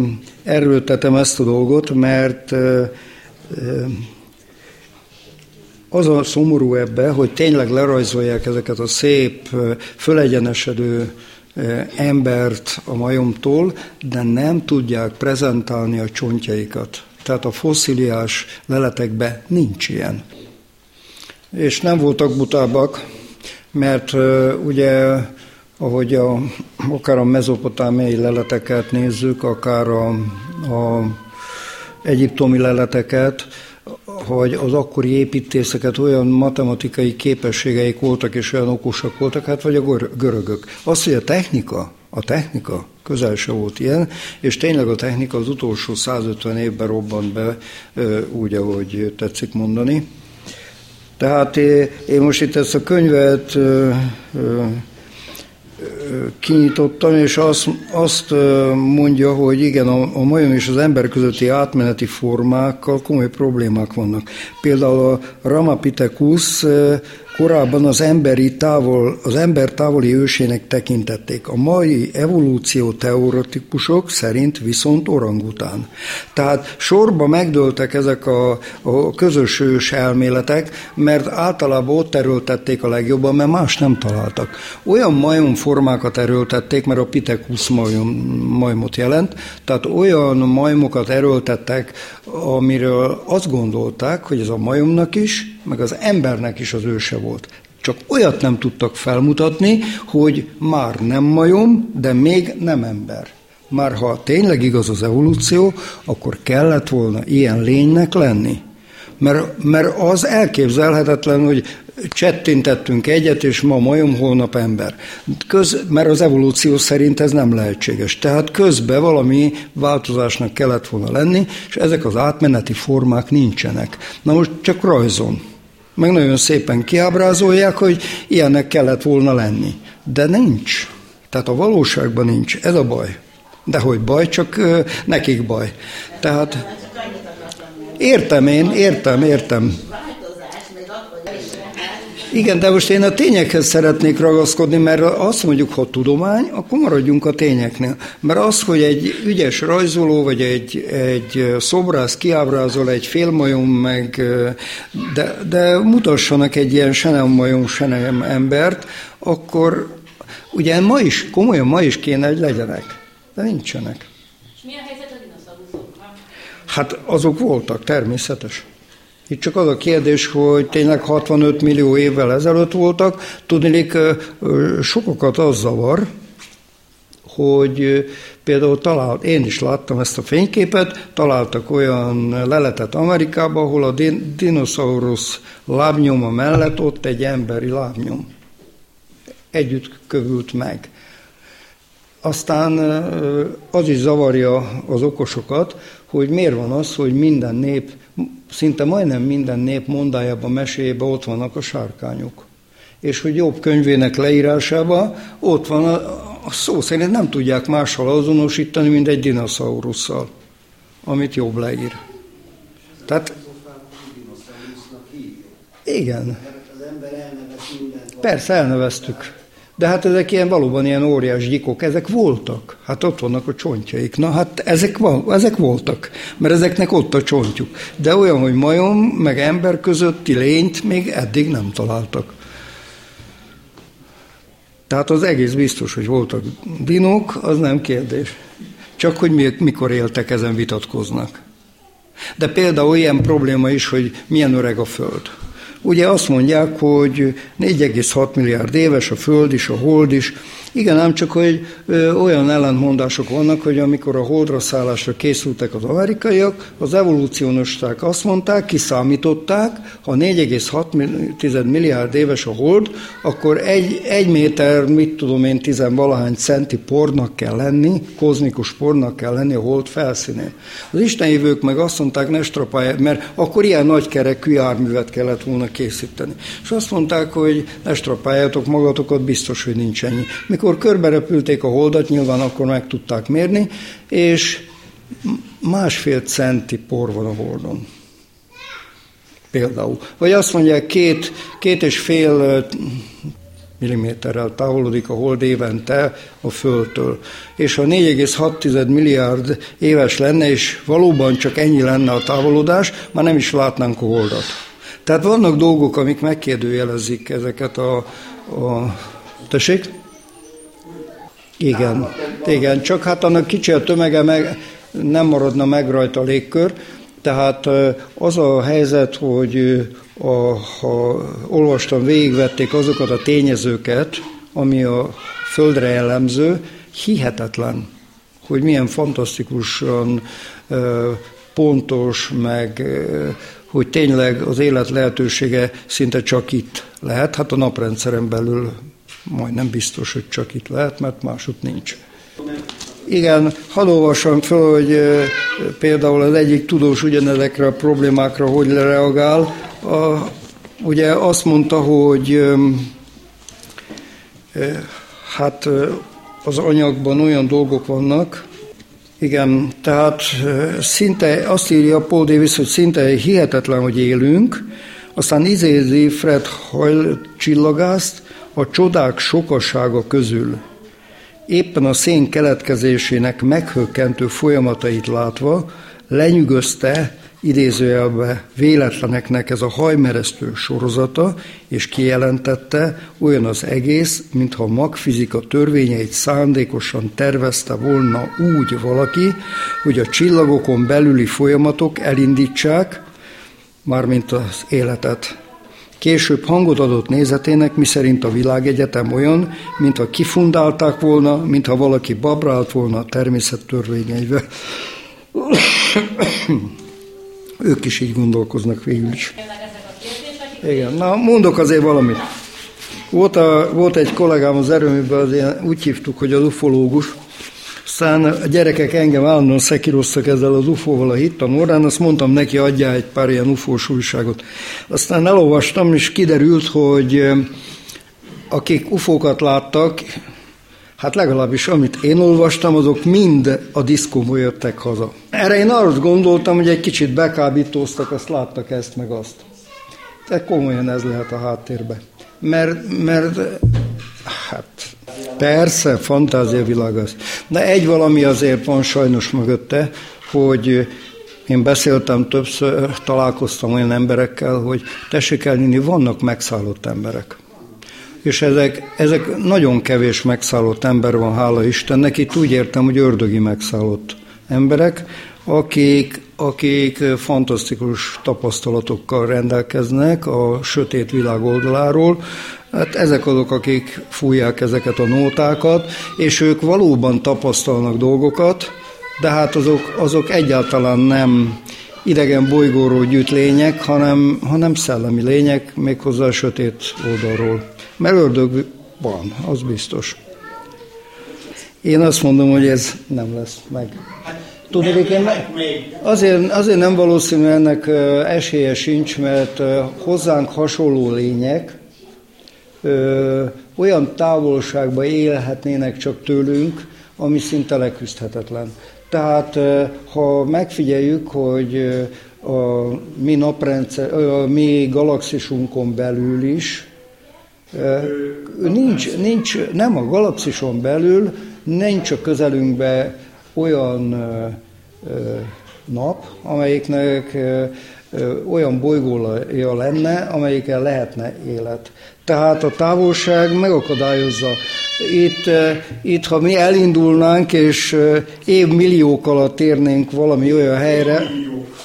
erőltetem ezt a dolgot, mert ö, ö, az a szomorú ebbe, hogy tényleg lerajzolják ezeket a szép, fölegyenesedő embert a majomtól, de nem tudják prezentálni a csontjaikat. Tehát a fosszíliás leletekben nincs ilyen. És nem voltak butábbak, mert ugye, ahogy a, akár a mezopotámiai leleteket nézzük, akár a, a egyiptomi leleteket, hogy az akkori építészeket olyan matematikai képességeik voltak, és olyan okosak voltak, hát vagy a görögök. Az, hogy a technika, a technika közel se volt ilyen, és tényleg a technika az utolsó százötven évben robbant be, úgy, ahogy tetszik mondani. Tehát én most itt ezt a könyvet kinyitottam, és azt, azt mondja, hogy igen, a, a majom és az ember közötti átmeneti formákkal komoly problémák vannak. Például a Ramapithecus korábban az, emberi távol, az ember távoli ősének tekintették. A mai evolúció teoretikusok szerint viszont orangután. Tehát sorba megdőltek ezek a, a közös ős elméletek, mert általában ott erőltették a legjobban, mert más nem találtak. Olyan majomformákat erőltették, mert a Pithecus majom, majmot jelent, tehát olyan majmokat erőltettek, amiről azt gondolták, hogy ez a majomnak is, meg az embernek is az őse volt. Csak olyat nem tudtak felmutatni, hogy már nem majom, de még nem ember. Már ha tényleg igaz az evolúció, akkor kellett volna ilyen lénynek lenni. Mert, mert az elképzelhetetlen, hogy csettintettünk egyet, és ma majom, holnap ember. Köz, mert az evolúció szerint ez nem lehetséges. Tehát közben valami változásnak kellett volna lenni, és ezek az átmeneti formák nincsenek. Na most csak rajzon. Meg nagyon szépen kiábrázolják, hogy ilyennek kellett volna lenni. De nincs. Tehát a valóságban nincs. Ez a baj. Dehogy baj, csak nekik baj. Tehát értem én, értem, értem. Igen, de most én a tényekhez szeretnék ragaszkodni, mert azt mondjuk, ha tudomány, akkor maradjunk a tényeknél. Mert az, hogy egy ügyes rajzoló, vagy egy, egy szobrász kiábrázol egy félmajom, meg, de, de mutassanak egy ilyen se nem majom, se nem embert, akkor ugye ma is, komolyan ma is kéne, hogy legyenek, de nincsenek. És mi a helyzet a dinoszauruszokkal? Hát azok voltak, természetes. Itt csak az a kérdés, hogy tényleg hatvanöt millió évvel ezelőtt voltak. Tudniillik, sokakat az zavar, hogy például talált, én is láttam ezt a fényképet, találtak olyan leletet Amerikában, ahol a dinoszaurusz lábnyoma mellett ott egy emberi lábnyom. Együtt kövült meg. Aztán az is zavarja az okosokat, hogy miért van az, hogy minden nép szinte majdnem minden nép mondájában, meséjében ott vannak a sárkányok. És hogy Jobb könyvének leírásában ott van, a, a szó szerint nem tudják máshol azonosítani, mint egy dinoszauruszzal, amit Jobb leír. Tehát... Igen. Persze, elneveztük. De hát ezek ilyen valóban ilyen óriás gyikok, ezek voltak. Hát ott vannak a csontjaik. Na hát ezek, van, ezek voltak, mert ezeknek ott a csontjuk. De olyan, hogy majom, meg ember közötti lényt még eddig nem találtak. Tehát az egész biztos, hogy voltak dinók, az nem kérdés. Csak hogy mikor éltek, ezen vitatkoznak. De például ilyen probléma is, hogy milyen öreg a Föld. Ugye azt mondják, hogy négy egész hat milliárd éves a Föld is, a Hold is. Igen, ám csak, hogy olyan ellentmondások vannak, hogy amikor a Holdra szállásra készültek az amerikaiak, az evolúcionisták azt mondták, kiszámították, ha négy egész hat milliárd éves a Hold, akkor egy, egy méter, mit tudom én, tizenvalahány centi pornak kell lenni, kozmikus pornak kell lenni a Hold felszínén. Az istenhívők meg azt mondták, ne strapálják, mert akkor ilyen nagy kerekű járművet kellett volna készíteni. És azt mondták, hogy ne strapáljátok magatokat, biztos, hogy nincs ennyi. Mikor körberepülték a Holdat, nyilván akkor meg tudták mérni, és másfél centi por van a Holdon. Például. Vagy azt mondják, két, két és fél milliméterrel távolodik a Hold évente a Földtől. És ha négy egész hat milliárd éves lenne, és valóban csak ennyi lenne a távolodás, már nem is látnánk a Holdat. Tehát vannak dolgok, amik megkérdőjelezik ezeket a... a tessék? Igen, igen, csak hát annak kicsi a tömege, meg, nem maradna meg rajta a légkör, tehát az a helyzet, hogy a, ha olvastam, végigvették azokat a tényezőket, ami a Földre jellemző, hihetetlen, hogy milyen fantasztikusan pontos, meg hogy tényleg az élet lehetősége szinte csak itt lehet, hát a naprendszeren belül majdnem biztos, hogy csak itt lehet, mert máshogy nincs. Igen, hadd olvassam föl, hogy például az egyik tudós ugyanezekre a problémákra hogy reagál. A, ugye azt mondta, hogy hát az anyagban olyan dolgok vannak, igen, tehát szinte azt írja Paul Davies, hogy szinte hihetetlen, hogy élünk, aztán izézi Fred Hoyle csillagászt, a csodák sokasága közül éppen a szén keletkezésének meghökkentő folyamatait látva lenyűgözte, idézőjelbe, véletleneknek ez a hajmeresztő sorozata, és kijelentette, olyan az egész, mintha a magfizika törvényeit szándékosan tervezte volna úgy valaki, hogy a csillagokon belüli folyamatok elindítsák, mármint az életet. Később hangot adott nézetének, miszerint a világegyetem olyan, mintha kifundálták volna, mintha valaki babrált volna a természet törvényeivel. Ők is így gondolkoznak végül is. Igen, na mondok azért valamit. Volt, a, volt egy kollégám az erőműben, az ilyen, úgy hívtuk, hogy az ufológus. Aztán a gyerekek engem állandóan szekíroztak ezzel az ufóval a hittanórán, azt mondtam neki, adjál egy pár ilyen ufós újságot. Aztán elolvastam, és kiderült, hogy akik ufókat láttak, hát legalábbis amit én olvastam, azok mind a diszkóból jöttek haza. Erre én arra gondoltam, hogy egy kicsit bekábítóztak, azt láttak ezt meg azt. Tehát komolyan ez lehet a háttérben. Mert, mert hát... Persze, fantáziavilág az. De egy valami azért van sajnos mögötte, hogy én beszéltem többször, találkoztam olyan emberekkel, hogy tessék elhinni, vannak megszállott emberek. És ezek, ezek nagyon kevés megszállott ember van, hála Istennek. Itt úgy értem, hogy ördögi megszállott emberek, akik, akik fantasztikus tapasztalatokkal rendelkeznek a sötét világ oldaláról. Hát ezek azok, akik fújják ezeket a nótákat, és ők valóban tapasztalnak dolgokat, de hát azok, azok egyáltalán nem idegen bolygóról gyűjt lények, hanem, hanem szellemi lények, méghozzá a sötét oldalról. Mert ördög van, az biztos. Én azt mondom, hogy ez nem lesz meg. Tudnék, én azért, azért nem valószínű, ennek esélye sincs, mert hozzánk hasonló lények olyan távolságban élhetnének csak tőlünk, ami szinte leküzdhetetlen. Tehát ha megfigyeljük, hogy a mi, naprendszer, a mi galaxisunkon belül is, nincs, nincs, nem a galaxison belül, nincs a közelünkben olyan ö, ö, nap, amelyiknek ö, ö, olyan bolygója lenne, amelyiken lehetne élet. Tehát a távolság megakadályozza. Itt, ö, itt ha mi elindulnánk, és ö, évmilliók alatt érnénk valami olyan helyre,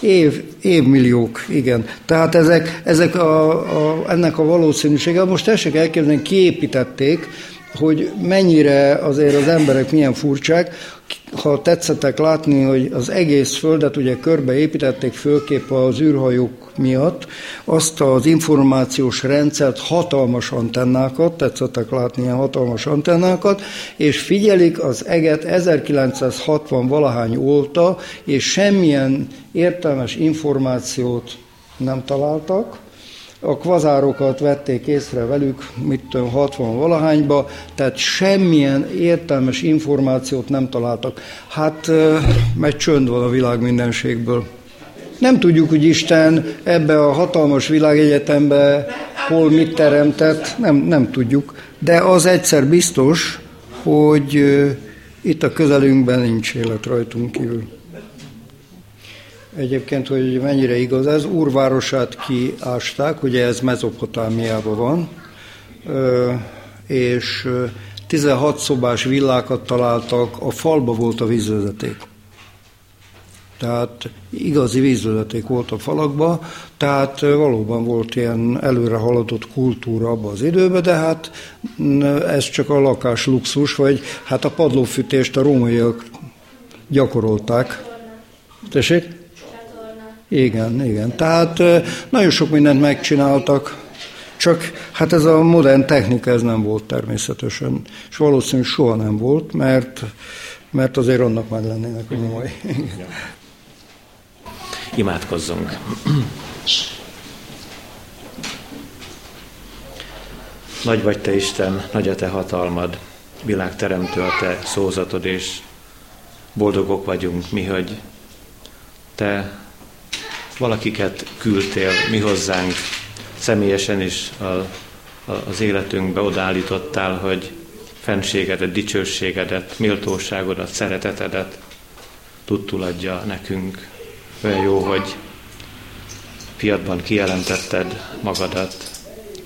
év, évmilliók, igen. Tehát ezek, ezek a, a, ennek a valószínűsége, most tessék elképzelni, kiépítették, hogy mennyire azért az emberek milyen furcsák. Ha tetszettek látni, hogy az egész Földet ugye körbeépítették főképp az űrhajók miatt, azt az információs rendszert, hatalmas antennákat, tetszettek látni ilyen hatalmas antennákat, és figyelik az eget ezerkilencszázhatvan valahány óta, és semmilyen értelmes információt nem találtak. A kvazárokat vették észre velük, mit hatvan valahányba, tehát semmilyen értelmes információt nem találtak. Hát, mert csönd van a világ mindenségből. Nem tudjuk, hogy Isten ebbe a hatalmas világegyetembe hol mit teremtett, nem, nem tudjuk. De az egyszer biztos, hogy itt a közelünkben nincs élet rajtunk kívül. Egyébként, hogy mennyire igaz ez, Úrvárosát kiásták, ugye ez Mezopotámiában van, és tizenhat szobás villákat találtak, a falba volt a vízvezeték. Tehát igazi vízvezeték volt a falakba, tehát valóban volt ilyen előre haladott kultúra abban az időben, de hát ez csak a lakás luxus, vagy hát a padlófűtést a rómaiak gyakorolták. Tessék? Igen, igen. Tehát nagyon sok mindent megcsináltak, csak hát ez a modern technika, ez nem volt természetesen. És valószínűleg soha nem volt, mert, mert azért annak már lennének a nyomai. Imádkozzunk. Nagy vagy te Isten, nagy a te hatalmad, világ teremtő a te szózatod, és boldogok vagyunk mi, hogy te valakiket küldtél mi hozzánk, személyesen is a, a, az életünkbe odaállítottál, hogy fennségedet, dicsőségedet, méltóságodat, szeretetedet tudtul adja nekünk. Olyan jó, hogy fiatban kijelentetted magadat,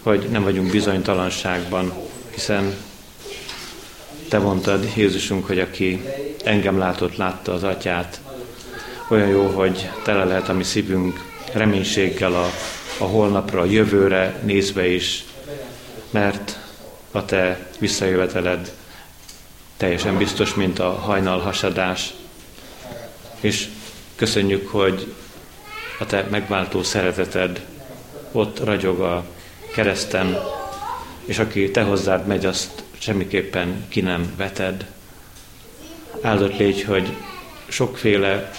hogy nem vagyunk bizonytalanságban, hiszen te mondtad, Jézusunk, hogy aki engem látott, látta az atyát. Olyan jó, hogy tele lehet a mi szívünk reménységgel a, a holnapra, a jövőre nézve is, mert a te visszajöveteled teljesen biztos, mint a hajnal hasadás. És köszönjük, hogy a te megváltó szereteted ott ragyog a kereszten, és aki te hozzád megy, azt semmiképpen ki nem veted. Áldott légy, hogy sokféle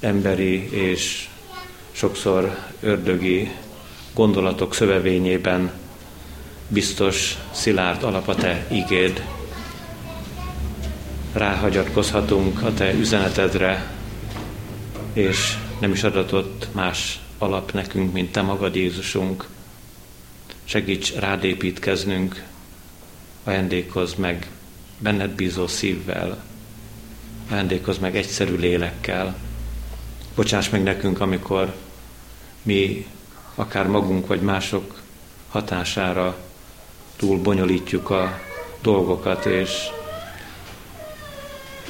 emberi és sokszor ördögi gondolatok szövevényében biztos, szilárd alap a te igéd. Ráhagyatkozhatunk a te üzenetedre, és nem is adatott más alap nekünk, mint te magad, Jézusunk. Segíts rád építkeznünk, ajándékozz meg benned bízó szívvel, ajándékozz meg egyszerű lélekkel. Bocsáss meg nekünk, amikor mi akár magunk vagy mások hatására túl bonyolítjuk a dolgokat, és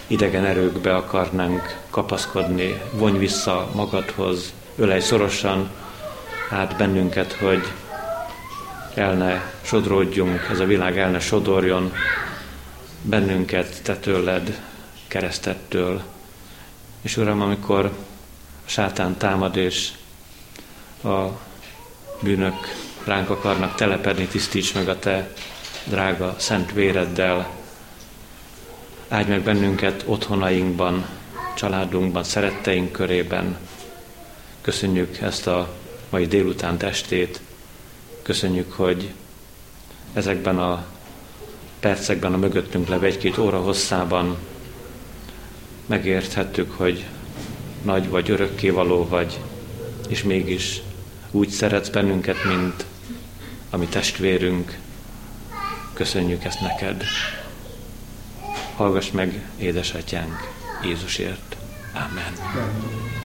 idegen erőkbe akarnánk kapaszkodni. Vonj vissza magadhoz, ölelj szorosan át bennünket, hogy el ne sodródjunk, ez a világ el ne sodorjon bennünket te tőled, keresztettől. És Uram, amikor a sátán támad, és a bűnök ránk akarnak telepedni, tisztíts meg a te drága szent véreddel. Áldj meg bennünket otthonainkban, családunkban, szeretteink körében. Köszönjük ezt a mai délután estét. Köszönjük, hogy ezekben a percekben, a mögöttünk levő egy-két óra hosszában megérthettük, hogy nagy vagy, örökkévaló vagy, és mégis úgy szeretsz bennünket, mint a mi testvérünk. Köszönjük ezt neked. Hallgass meg, édesatyánk, Jézusért. Amen.